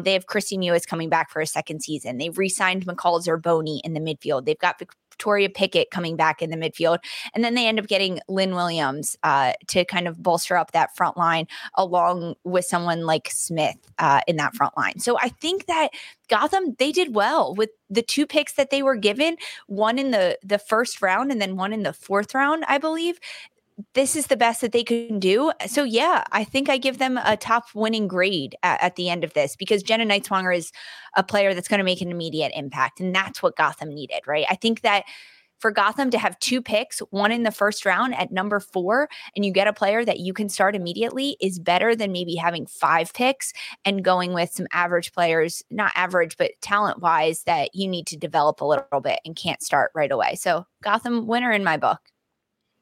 They have Kristie Mewis coming back for a second season. They've re-signed McCall Zerboni in the midfield. They've got Victoria Pickett coming back in the midfield. And then they end up getting Lynn Williams to kind of bolster up that front line along with someone like Smith in that front line. So I think that Gotham, they did well with the two picks that they were given, one in the first round and then one in the fourth round, I believe. This is the best that they can do. So, yeah, I think I give them a top winning grade at the end of this because Jenna Nishwanger is a player that's going to make an immediate impact. And that's what Gotham needed, right? I think that for Gotham to have two picks, one in the first round at number 4, and you get a player that you can start immediately is better than maybe having 5 picks and going with some average players, not average, but talent-wise that you need to develop a little bit and can't start right away. So Gotham winner in my book.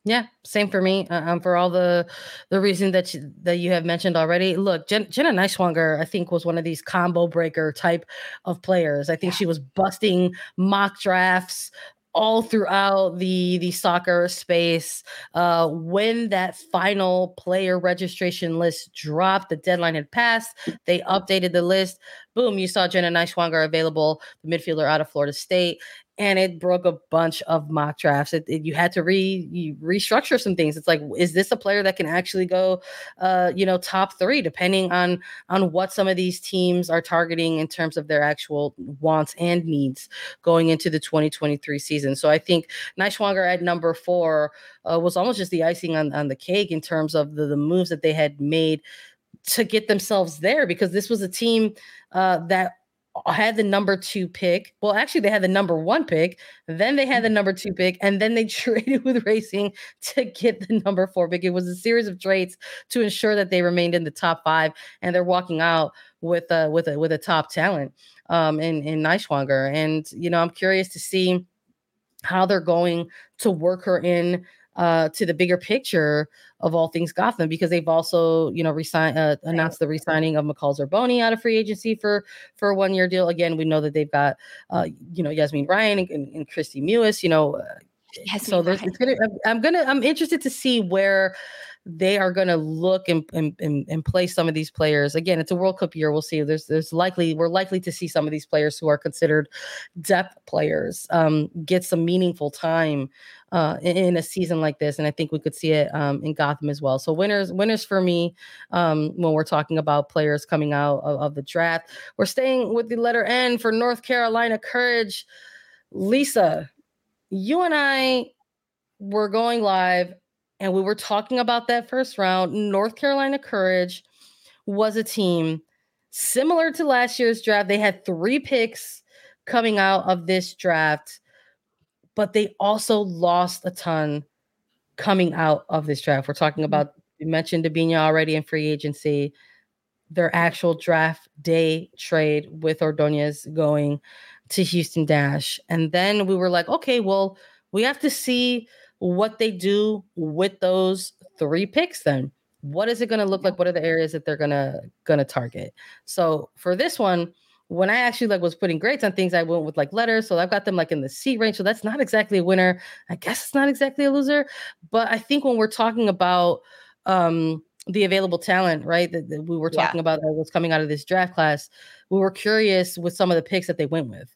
Yeah, same for me. For all the reason that you have mentioned already. Look, Jenna Nishwanger, I think, was one of these combo breaker type of players. I think she was busting mock drafts all throughout the soccer space. When that final player registration list dropped, the deadline had passed. They updated the list. Boom! You saw Jenna Nishwanger available, the midfielder out of Florida State. And it broke a bunch of mock drafts. You had to restructure some things. It's like, is this a player that can actually go, top 3, depending on what some of these teams are targeting in terms of their actual wants and needs going into the 2023 season? So I think Nishwanger at number 4 was almost just the icing on the cake in terms of the moves that they had made to get themselves there, because this was a team that had the number 2 pick. Well, actually, they had the number 1 pick. Then they had the number 2 pick, and then they traded with Racing to get the number 4 pick. It was a series of trades to ensure that they remained in the top 5, and they're walking out with a top talent in Nishwanger. And I'm curious to see how they're going to work her in to the bigger picture of all things Gotham, because they've also, announced the re-signing of McCall Zerboni out of free agency for a 1-year deal. Again, we know that they've got, Yasmin Ryan and Kristie Mewis, so I'm interested to see where they are going to look and play some of these players. Again, it's a World Cup year. We'll see. We're likely to see some of these players who are considered depth players get some meaningful time in a season like this. And I think we could see it in Gotham as well. So winners for me when we're talking about players coming out of the draft. We're staying with the letter N for North Carolina Courage. Lisa, you and I were going live and we were talking about that first round. North Carolina Courage was a team similar to last year's draft. They had 3 picks coming out of this draft, but they also lost a ton coming out of this draft. We're talking about, you mentioned Debinha already in free agency, their actual draft day trade with Ordonez going to Houston Dash. And then we were like, okay, well, we have to see what they do with those 3 picks then. What is it going to look like? What are the areas that they're going to target? So for this one, when I actually was putting grades on things, I went with letters. So I've got them in the C range. So that's not exactly a winner. I guess it's not exactly a loser. But I think when we're talking about the available talent, right, that we were talking about that was coming out of this draft class, we were curious with some of the picks that they went with.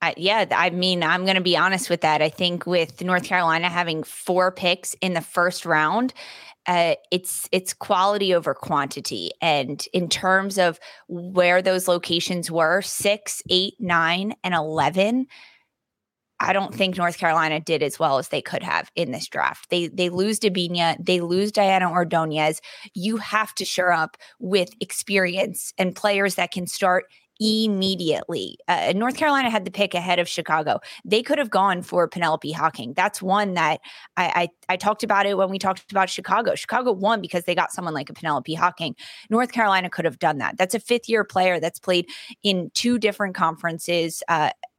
I mean, I'm going to be honest with that. I think with North Carolina having 4 picks in the first round, it's quality over quantity. And in terms of where those locations were, 6, 8, 9, and 11, I don't think North Carolina did as well as they could have in this draft. They lose Debinha. They lose Diana Ordonez. You have to shore up with experience and players that can start immediately. North Carolina had the pick ahead of Chicago. They could have gone for Penelope Hocking. That's one that I talked about it when we talked about Chicago. Chicago won because they got someone like a Penelope Hocking. North Carolina could have done that. That's a fifth-year player that's played in two different conferences,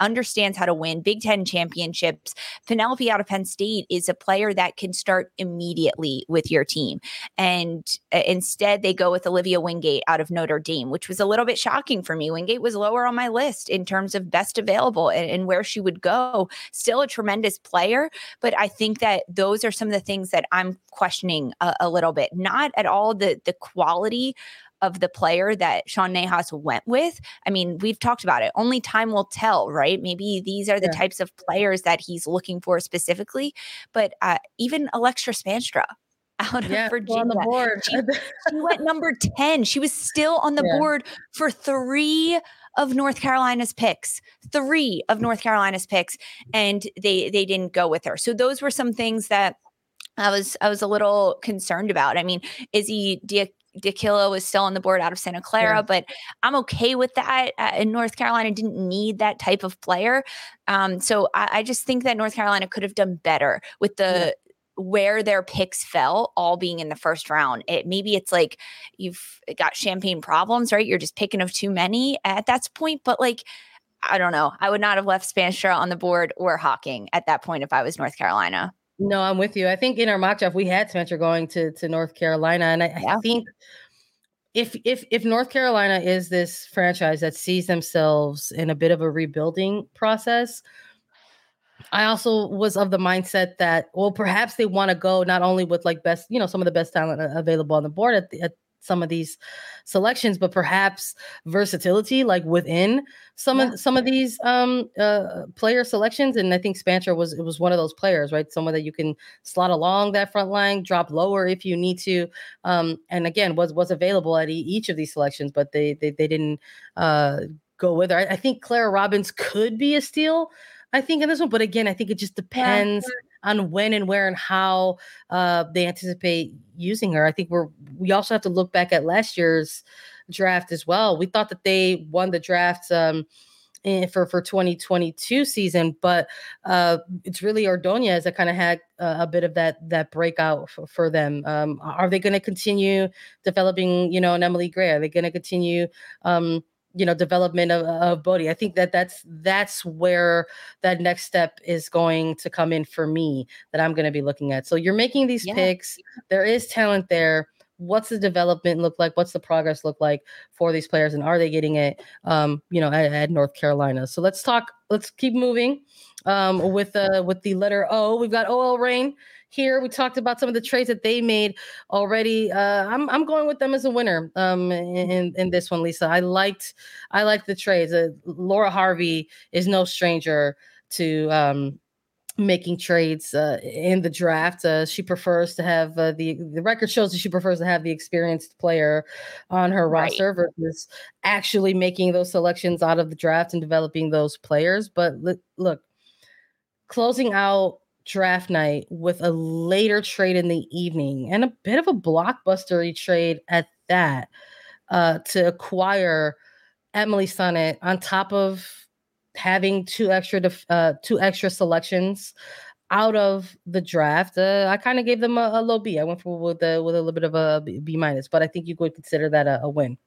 understands how to win Big Ten championships. Penelope out of Penn State is a player that can start immediately with your team. And instead, they go with Olivia Wingate out of Notre Dame, which was a little bit shocking for me. Wingate was lower on my list in terms of best available and where she would go. Still a tremendous player, but I think that those are some of the things that I'm questioning a little bit. Not at all the quality of the player that Sean Nahas went with. I mean, we've talked about it. Only time will tell, right? Maybe these are the types of players that he's looking for specifically, but even Alexia Spanstra out of Virginia. On the board. She went number 10. She was still on the board for three of North Carolina's picks, and they didn't go with her. So those were some things that I was a little concerned about. I mean, Izzy D'Aquila was still on the board out of Santa Clara, but I'm okay with that. And North Carolina didn't need that type of player. So I just think that North Carolina could have done better with the where their picks fell, all being in the first round. Maybe it's like you've got champagne problems, right? You're just picking of too many at that point. But like, I don't know. I would not have left Spanstra on the board or Hocking at that point if I was North Carolina. No, I'm with you. I think in our mock draft, we had Spencer going to North Carolina. And I think if North Carolina is this franchise that sees themselves in a bit of a rebuilding process, I also was of the mindset that, well, perhaps they want to go not only with like best, you know, some of the best talent available on the board at some of these selections, but perhaps versatility, like within some of these player selections. And I think Spancher was one of those players, right? Someone that you can slot along that front line, drop lower if you need to. And again, was available at each of these selections, but they didn't go with her. I think Clara Robbins could be a steal, I think, in this one, but again, I think it just depends on when and where and how they anticipate using her. I think we also have to look back at last year's draft as well. We thought that they won the draft for 2022 season, but it's really Ordonez that kind of had a bit of that breakout for them. Are they going to continue developing, you know, an Emily Gray? Are they going to continue development of Bodie? I think that's where that next step is going to come in for me, that I'm going to be looking at. So you're making these picks. There is talent there. What's the development look like? What's the progress look like for these players? And are they getting it, at North Carolina? So let's keep moving with the letter O. We've got O.L. Reign here. We talked about some of the trades that they made already. I'm going with them as a winner in this one, Lisa. I liked the trades. Laura Harvey is no stranger to making trades in the draft. She prefers to have the record shows that she prefers to have the experienced player on her roster versus actually making those selections out of the draft and developing those players. But look, closing out draft night with a later trade in the evening and a bit of a blockbustery trade at that to acquire Emily Sonnett on top of having two extra selections out of the draft. I kind of gave them a low B. I went with a little bit of a B-, but I think you could consider that a win.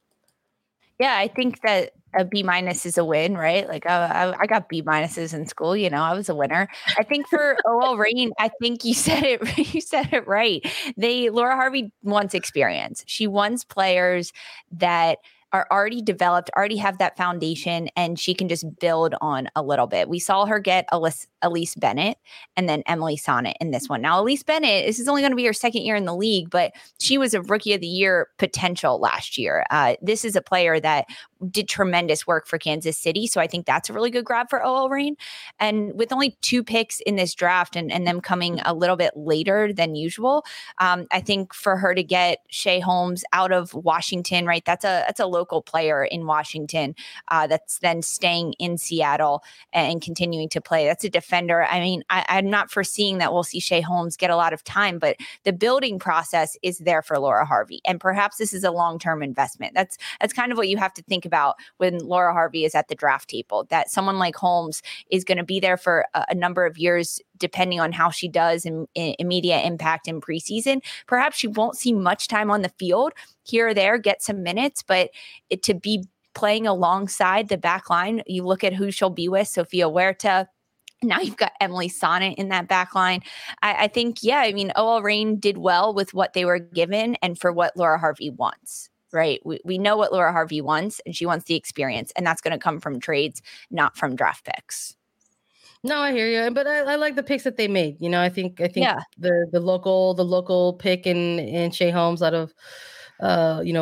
Yeah, I think that a B- is a win, right? Like I got B- in school, you know, I was a winner. I think for O.L. Reign, I think you said it right. Laura Harvey wants experience. She wants players that are already developed, already have that foundation, and she can just build on a little bit. We saw her get Elise Bennett and then Emily Sonnett in this one. Now, Elise Bennett, this is only going to be her second year in the league, but she was a Rookie of the Year potential last year. This is a player that did tremendous work for Kansas City, so I think that's a really good grab for O.L. Reign. And with only two picks in this draft and them coming a little bit later than usual, I think for her to get Shea Holmes out of Washington, right, that's a local player in Washington that's then staying in Seattle and continuing to play. That's a defensive defender. I mean, I'm not foreseeing that we'll see Shea Holmes get a lot of time, but the building process is there for Laura Harvey. And perhaps this is a long-term investment. That's kind of what you have to think about when Laura Harvey is at the draft table, that someone like Holmes is going to be there for a number of years, depending on how she does in media impact in preseason. Perhaps she won't see much time on the field here or there, get some minutes, but to be playing alongside the back line, you look at who she'll be with, Sophia Huerta. Now you've got Emily Sonnett in that back line. I think, O.L. Reign did well with what they were given and for what Laura Harvey wants, right? We know what Laura Harvey wants, and she wants the experience, and that's going to come from trades, not from draft picks. No, I hear you, but I like the picks that they made. You know, I think yeah. the local pick and Shea Holmes out of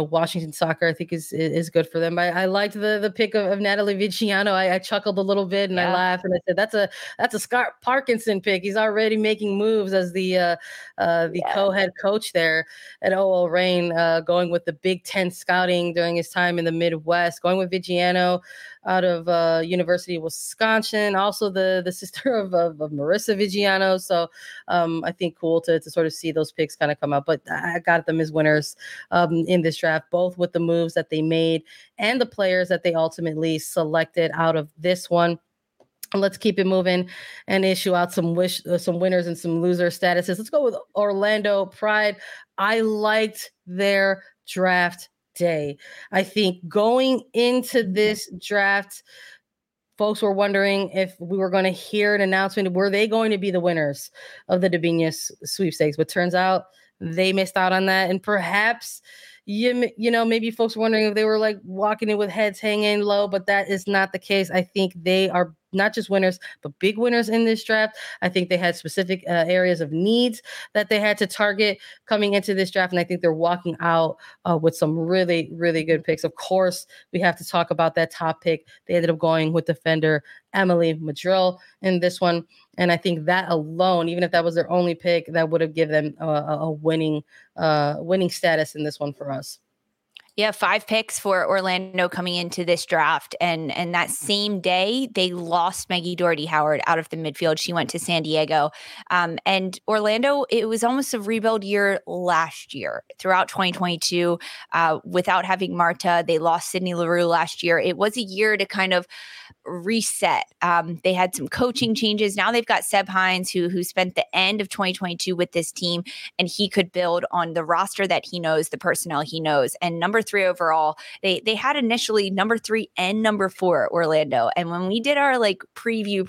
Washington soccer, I think is good for them. I liked the pick of Natalie Viciano. I chuckled a little bit and I laughed and I said, that's a Scott Parkinson pick. He's already making moves as the co-head coach there at O.L. Reign, going with the Big Ten scouting during his time in the Midwest, going with Viciano out of University of Wisconsin, also the sister of Marissa Vigiano. So I think cool to sort of see those picks kind of come out. But I got them as winners in this draft, both with the moves that they made and the players that they ultimately selected out of this one. Let's keep it moving and issue out some winners and some loser statuses. Let's go with Orlando Pride. I liked their draft day. I think going into this draft, folks were wondering if we were going to hear an announcement. Were they going to be the winners of the Debinha sweepstakes? But turns out they missed out on that. And perhaps, maybe folks were wondering if they were like walking in with heads hanging low, but that is not the case. I think they are not just winners, but big winners in this draft. I think they had specific areas of needs that they had to target coming into this draft. And I think they're walking out with some really, really good picks. Of course, we have to talk about that top pick. They ended up going with defender Emily Madrill in this one. And I think that alone, even if that was their only pick, that would have given them a winning status in this one for us. Yeah, 5 picks for Orlando coming into this draft. And that same day, they lost Maggie Doherty-Howard out of the midfield. She went to San Diego. And Orlando, it was almost a rebuild year last year. Throughout 2022, without having Marta, they lost Sydney LaRue last year. It was a year to kind of reset. They had some coaching changes. Now they've got Seb Hines, who spent the end of 2022 with this team, and he could build on the roster that he knows, the personnel he knows. And number 3 overall, they had initially number 3 and number 4 Orlando. And when we did our like preview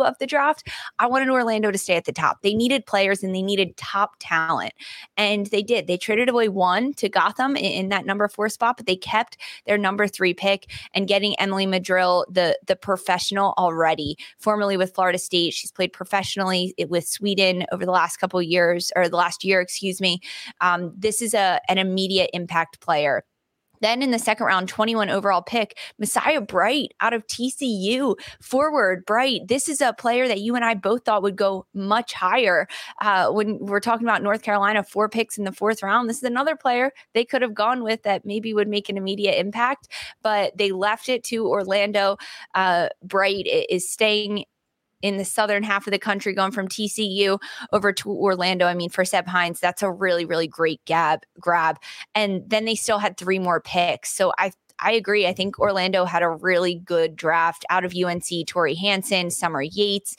of the draft, I wanted Orlando to stay at the top. They needed players and they needed top talent, and they did. They traded away one to Gotham in that number 4 spot, but they kept their number 3 pick, and getting Emily Madrill, the professional already, formerly with Florida State. She's played professionally with Sweden over the last year. This is an immediate impact player. Then in the second round, 21 overall pick, Messiah Bright out of TCU, forward Bright. This is a player that you and I both thought would go much higher. When we're talking about North Carolina, 4 picks in the 4th round, this is another player they could have gone with that maybe would make an immediate impact, but they left it to Orlando. Bright is staying in the southern half of the country, going from TCU over to Orlando. I mean, for Seb Hines, that's a really, really great grab. And then they still had 3 more picks. So I agree. I think Orlando had a really good draft out of UNC, Tori Hansen, Summer Yates,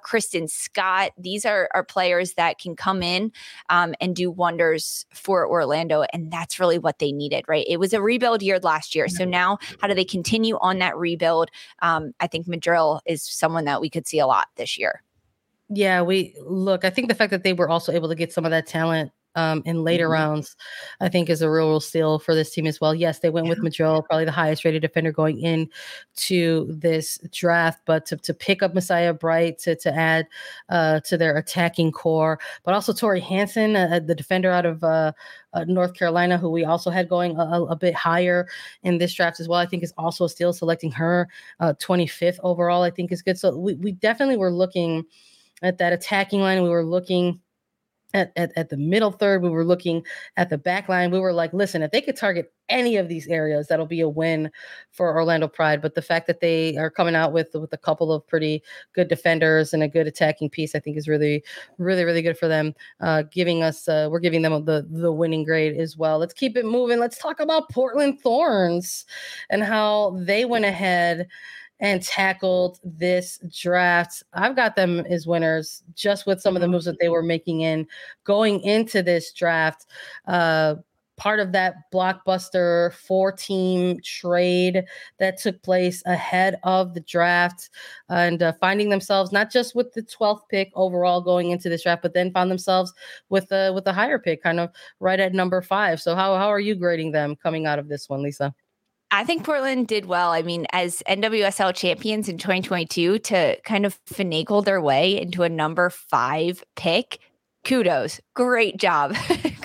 Kristen Scott. These are players that can come in and do wonders for Orlando. And that's really what they needed, right? It was a rebuild year last year. So now how do they continue on that rebuild? I think Madrill is someone that we could see a lot this year. Yeah, I think the fact that they were also able to get some of that talent in later rounds, I think, is a real steal for this team as well. Yes, they went with Madrill, probably the highest rated defender going in to this draft, but to pick up Messiah Bright, to add to their attacking core, but also Tori Hansen, the defender out of North Carolina, who we also had going a bit higher in this draft as well, I think is also a steal. Selecting her 25th overall, I think, is good. So we definitely were looking at that attacking line. We were looking at the middle third. We were looking at the back line. We were like, listen, if they could target any of these areas, that'll be a win for Orlando Pride. But the fact that they are coming out with a couple of pretty good defenders and a good attacking piece, I think is really, really, really good for them. We're giving them the winning grade as well. Let's keep it moving. Let's talk about Portland Thorns and how they went ahead and tackled this draft. I've got them as winners just with some of the moves that they were making going into this draft. Part of that blockbuster 4-team trade that took place ahead of the draft and finding themselves not just with the 12th pick overall going into this draft, but then found themselves with a higher pick kind of right at number 5. So how are you grading them coming out of this one, Lisa? I think Portland did well. I mean, as NWSL champions in 2022, to kind of finagle their way into a number 5 pick, kudos. Great job.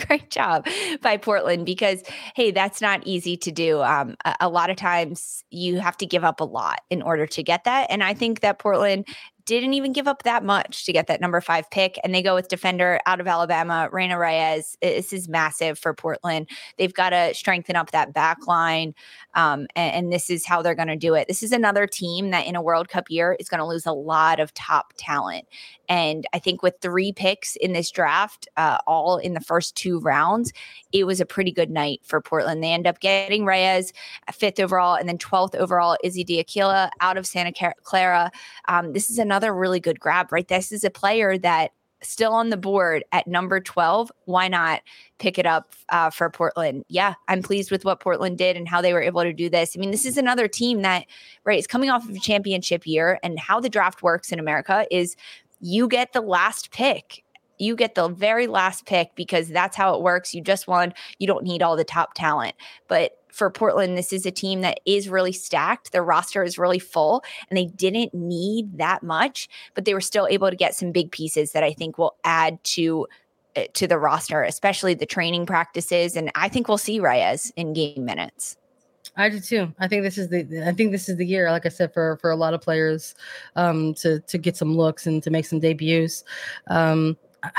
Great job by Portland because, hey, that's not easy to do. A lot of times you have to give up a lot in order to get that. And I think that Portland didn't even give up that much to get that number 5 pick. And they go with defender out of Alabama, Reyna Reyes. This is massive for Portland. They've got to strengthen up that back line. And this is how they're going to do it. This is another team that in a World Cup year is going to lose a lot of top talent. And I think with 3 picks in this draft, all in the first 2 rounds, it was a pretty good night for Portland. They end up getting Reyes 5th overall and then 12th overall, Izzy D'Aquila out of Santa Clara. This is another really good grab, right? This is a player that still on the board at number 12. Why not pick it up for Portland? Yeah, I'm pleased with what Portland did and how they were able to do this. I mean, this is another team that, right, is coming off of a championship year, and how the draft works in America is you get the last pick. You get the very last pick because that's how it works. You just won. You don't need all the top talent. But for Portland, this is a team that is really stacked. Their roster is really full, and they didn't need that much, but they were still able to get some big pieces that I think will add to the roster, especially the training practices. And I think we'll see Reyes in game minutes. I do too. I think this is the year, like I said, for a lot of players to get some looks and to make some debuts.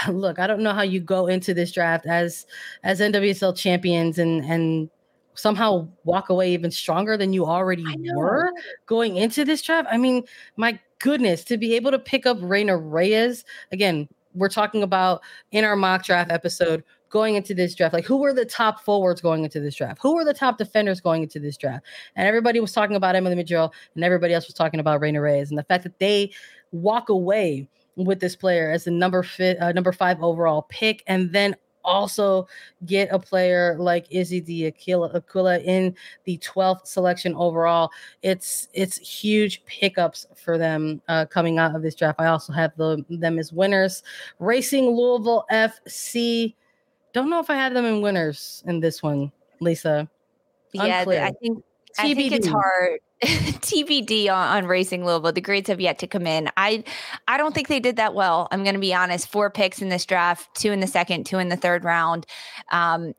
Look, I don't know how you go into this draft as NWSL champions and somehow walk away even stronger than you already were going into this draft. I mean, my goodness, to be able to pick up Reyna Reyes. Again, we're talking about in our mock draft episode going into this draft, like who were the top forwards going into this draft? Who were the top defenders going into this draft? And everybody was talking about Emily Madrill and everybody else was talking about Reyna Reyes. And the fact that they walk away with this player as the number 5 overall pick, and then also get a player like Izzy D'Aquila in the 12th selection overall. It's huge pickups for them coming out of this draft. I also have them as winners. Racing Louisville FC. Don't know if I had them in winners in this one, Lisa. Unclear. Yeah, I think it's hard. TBD on Racing Louisville. The grades have yet to come in. I don't think they did that well. I'm going to be honest. 4 picks in this draft, 2 in the second, 2 in the third round. And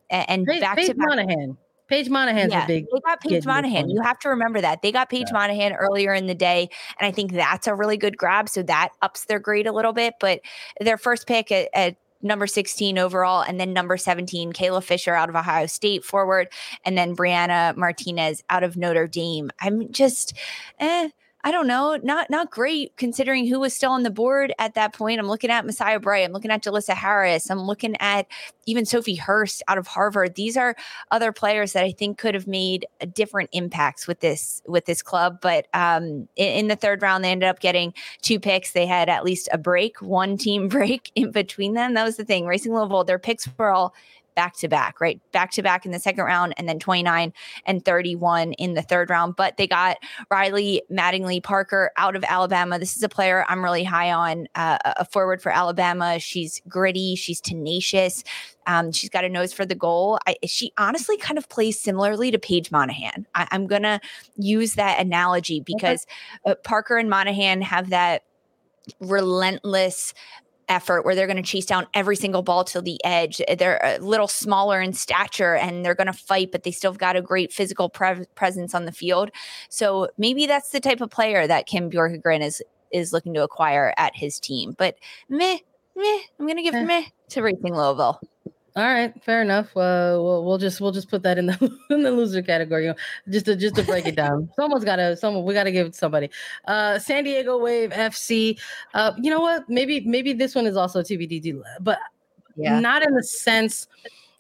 back to Monaghan. Paige Monaghan's a big. They got Paige Monaghan. You have to remember that. They got Paige Monaghan earlier in the day, and I think that's a really good grab. So that ups their grade a little bit. But their first pick at number 16 overall, and then number 17, Kayla Fisher out of Ohio State forward, and then Brianna Martinez out of Notre Dame. I'm just, I don't know, not great considering who was still on the board at that point. I'm looking at Messiah Bray. I'm looking at Jalissa Harris. I'm looking at even Sophie Hurst out of Harvard. These are other players that I think could have made different impacts with this club. But in the third round, they ended up getting 2 picks. They had at least a break, one team break in between them. That was the thing. Racing Louisville, their picks were all back-to-back, right? Back-to-back in the second round, and then 29 and 31 in the third round. But they got Riley Mattingly-Parker out of Alabama. This is a player I'm really high on, a forward for Alabama. She's gritty. She's tenacious. She's got a nose for the goal. She honestly kind of plays similarly to Paige Monaghan. I'm going to use that analogy because Parker and Monaghan have that relentless effort where they're going to chase down every single ball to the edge. They're a little smaller in stature and they're going to fight, but they still have got a great physical presence on the field. So maybe that's the type of player that Kim Bjorkgren is looking to acquire at his team. But meh. I'm going to give meh to Racing Louisville. All right, fair enough. We'll just put that in the loser category, just to break it down. We gotta give it to somebody. San Diego Wave FC. You know what? Maybe this one is also TBD, but not in the sense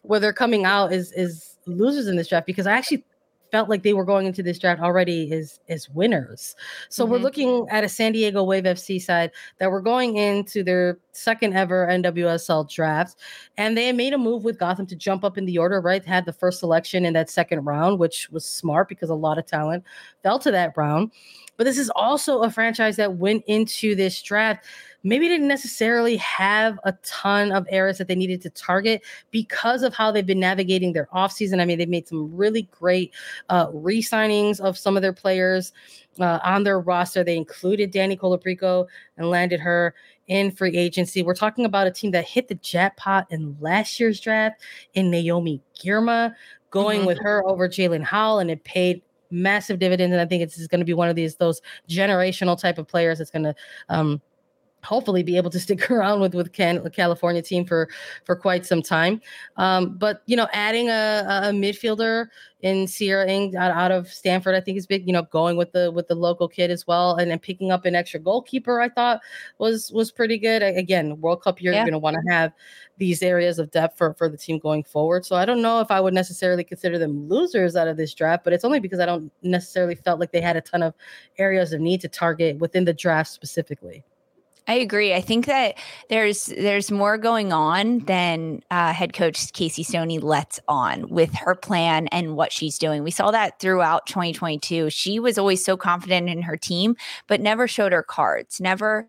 where they're coming out is losers in this draft, because I actually felt like they were going into this draft already as winners. So we're looking at a San Diego Wave FC side that were going into their second ever NWSL draft, and they made a move with Gotham to jump up in the order, right? Had the first selection in that second round, which was smart because a lot of talent fell to that round. But this is also a franchise that went into this draft, maybe didn't necessarily have a ton of areas that they needed to target because of how they've been navigating their offseason. I mean, they've made some really great re-signings of some of their players on their roster. They included Dani Colaprico and landed her in free agency. We're talking about a team that hit the jackpot in last year's draft in Naomi Girma, going with her over Jalen Howell, and it paid massive dividends. And I think it's going to be one of those generational type of players that's going to hopefully be able to stick around with California team for quite some time. But, you know, adding a midfielder in Sierra Ng out of Stanford, I think is big, you know, going with the local kid as well. And then picking up an extra goalkeeper, I thought was pretty good. Again, World Cup year, you're going to want to have these areas of depth for the team going forward. So I don't know if I would necessarily consider them losers out of this draft, but it's only because I don't necessarily felt like they had a ton of areas of need to target within the draft specifically. I agree. I think that there's more going on than head coach Casey Stoney lets on with her plan and what she's doing. We saw that throughout 2022. She was always so confident in her team, but never showed her cards, never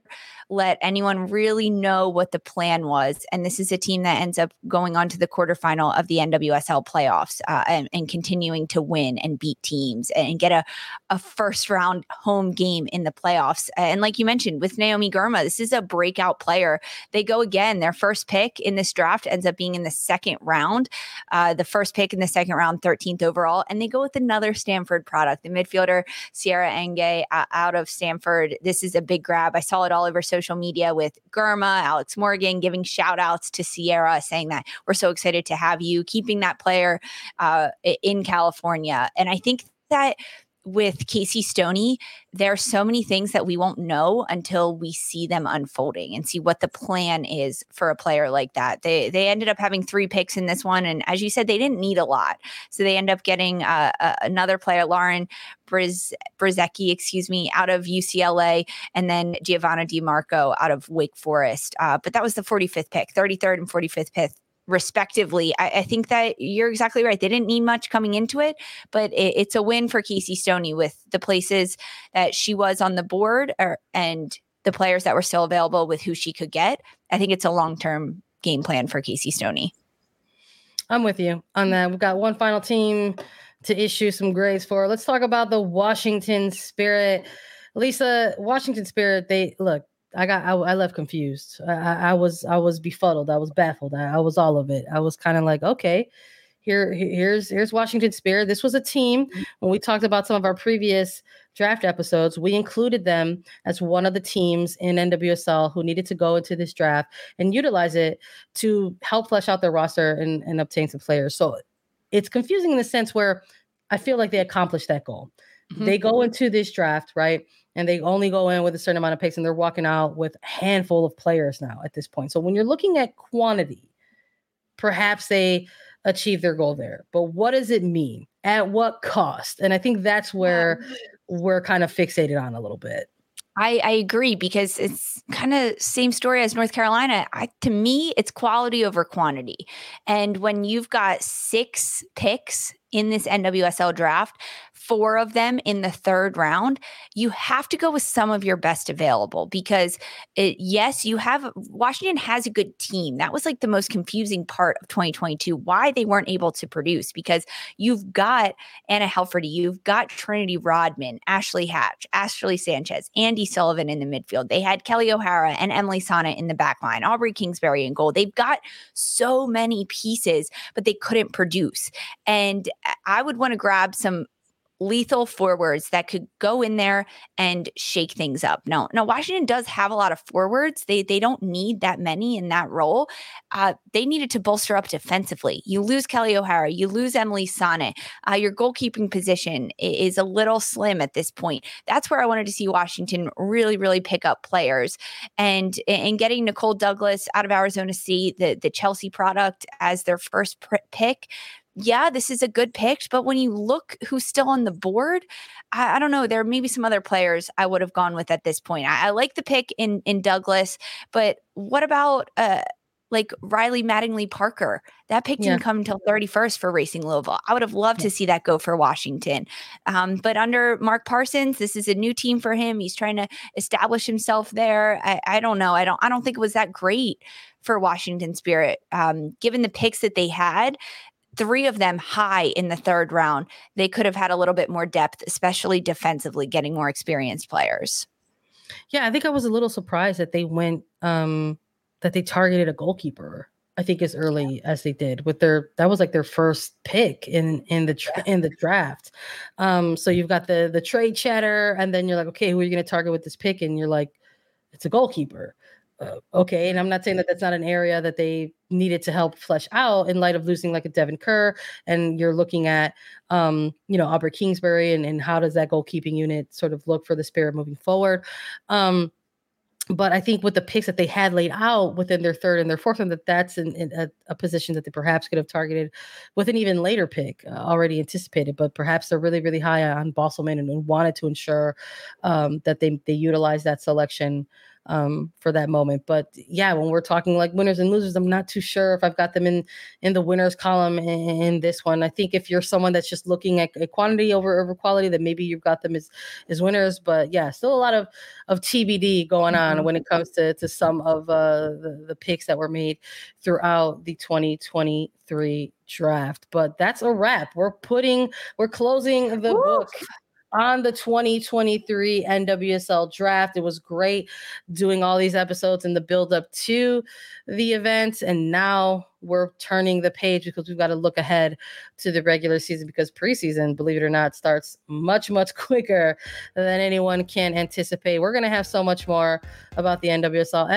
let anyone really know what the plan was. And this is a team that ends up going on to the quarterfinal of the NWSL playoffs and continuing to win and beat teams and get a first round home game in the playoffs. And like you mentioned, with Naomi Girma, this is a breakout player. They go again. Their first pick in this draft ends up being in the second round. The first pick in the second round, 13th overall. And they go with another Stanford product, the midfielder Sierra Enge out of Stanford. This is a big grab. I saw it all over social media with Girma, Alex Morgan, giving shout outs to Sierra, saying that we're so excited to have you, keeping that player in California. And I think that with Casey Stoney, there are so many things that we won't know until we see them unfolding and see what the plan is for a player like that. They ended up having 3 picks in this one. And as you said, they didn't need a lot. So they end up getting another player, Lauren Brzezicki, out of UCLA, and then Giovanna DiMarco out of Wake Forest. But that was the 45th pick, 33rd and 45th pick, respectively. I think that you're exactly right. They didn't need much coming into it, but it's a win for Casey Stoney with the places that she was on the board and the players that were still available with who she could get. I think it's a long-term game plan for Casey Stoney. I'm with you on that. We've got one final team to issue some grades for. Let's talk about the Washington Spirit. Lisa, Washington Spirit, I left confused. I was befuddled. I was baffled. I was all of it. I was kind of like, okay, here's Washington Spirit. This was a team when we talked about some of our previous draft episodes, we included them as one of the teams in NWSL who needed to go into this draft and utilize it to help flesh out their roster and obtain some players. So it's confusing in the sense where I feel like they accomplished that goal. They go into this draft, right? And they only go in with a certain amount of picks, and they're walking out with a handful of players now at this point. So when you're looking at quantity, perhaps they achieve their goal there. But what does it mean? At what cost? And I think that's where we're kind of fixated on a little bit. I agree, because it's kind of same story as North Carolina. To me, it's quality over quantity. And when you've got 6 picks in this NWSL draft, 4 of them in the third round, you have to go with some of your best available, because Washington has a good team. That was like the most confusing part of 2022, why they weren't able to produce, because you've got Anna Helferty, you've got Trinity Rodman, Ashley Hatch, Ashley Sanchez, Andy Sullivan in the midfield. They had Kelly O'Hara and Emily Sonnett in the back line, Aubrey Kingsbury in goal. They've got so many pieces, but they couldn't produce. And I would want to grab some lethal forwards that could go in there and shake things up. Now Washington does have a lot of forwards. They don't need that many in that role. They needed to bolster up defensively. You lose Kelly O'Hara, you lose Emily Sonnett. Your goalkeeping position is a little slim at this point. That's where I wanted to see Washington really, really pick up players. And getting Nicole Douglas out of Arizona State, the Chelsea product, as their first pick. Yeah, this is a good pick, but when you look who's still on the board, I don't know. There may be some other players I would have gone with at this point. I like the pick in Douglas, but what about like Riley Mattingly Parker? That pick didn't come until 31st for Racing Louisville. I would have loved to see that go for Washington. But under Mark Parsons, this is a new team for him. He's trying to establish himself there. I don't know. I don't think it was that great for Washington Spirit, given the picks that they had. 3 of them high in the third round. They could have had a little bit more depth, especially defensively, getting more experienced players. Yeah, I think I was a little surprised that they went, that they targeted a goalkeeper, I think, as early as they did with that was like their first pick in the draft. So you've got the trade chatter, and then you're like, okay, who are you going to target with this pick? And you're like, it's a goalkeeper. Okay, and I'm not saying that that's not an area that they needed to help flesh out in light of losing like a Devin Kerr, and you're looking at, Aubrey Kingsbury and how does that goalkeeping unit sort of look for the Spirit moving forward. But I think with the picks that they had laid out within their third and their fourth, and that's in a position that they perhaps could have targeted with an even later pick already anticipated, but perhaps they're really, really high on Bosselman and wanted to ensure that they utilize that selection for that moment. But yeah, when we're talking like winners and losers, I'm not too sure if I've got them in the winners column in this one. I think if you're someone that's just looking at quantity over quality, then maybe you've got them as winners. But yeah, still a lot of TBD going on when it comes to some of the picks that were made throughout the 2023 draft. But that's a wrap. We're closing the book on the 2023 NWSL draft. It was great doing all these episodes in the build up to the events. And now we're turning the page because we've got to look ahead to the regular season, because preseason, believe it or not, starts much, much quicker than anyone can anticipate. We're going to have so much more about the NWSL.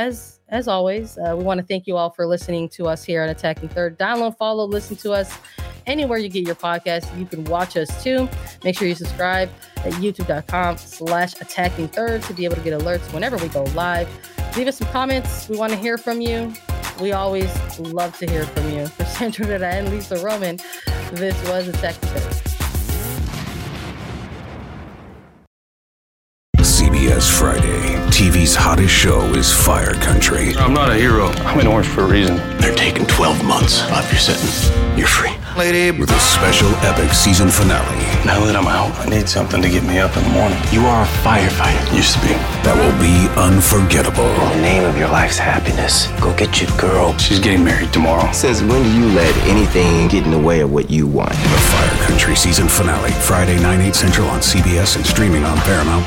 As always, we want to thank you all for listening to us here on Attacking Third. Download, follow, listen to us anywhere you get your podcast. You can watch us too. Make sure you subscribe at youtube.com/attackingthird to be able to get alerts whenever we go live. Leave us some comments. We want to hear from you. We always love to hear from you. For Sandra Dada and Lisa Roman, this was Attacking Third. CBS Friday. TV's hottest show is Fire Country. I'm not a hero. I'm in orange for a reason. They're taking 12 months off your sentence. You're free. Lady. With a special epic season finale. Now that I'm out, I need something to get me up in the morning. You are a firefighter. Used to be. That will be unforgettable. In the name of your life's happiness, go get your girl. She's getting married tomorrow. Says, when do you let anything get in the way of what you want? The Fire Country season finale, Friday, 9/8 Central on CBS and streaming on Paramount+.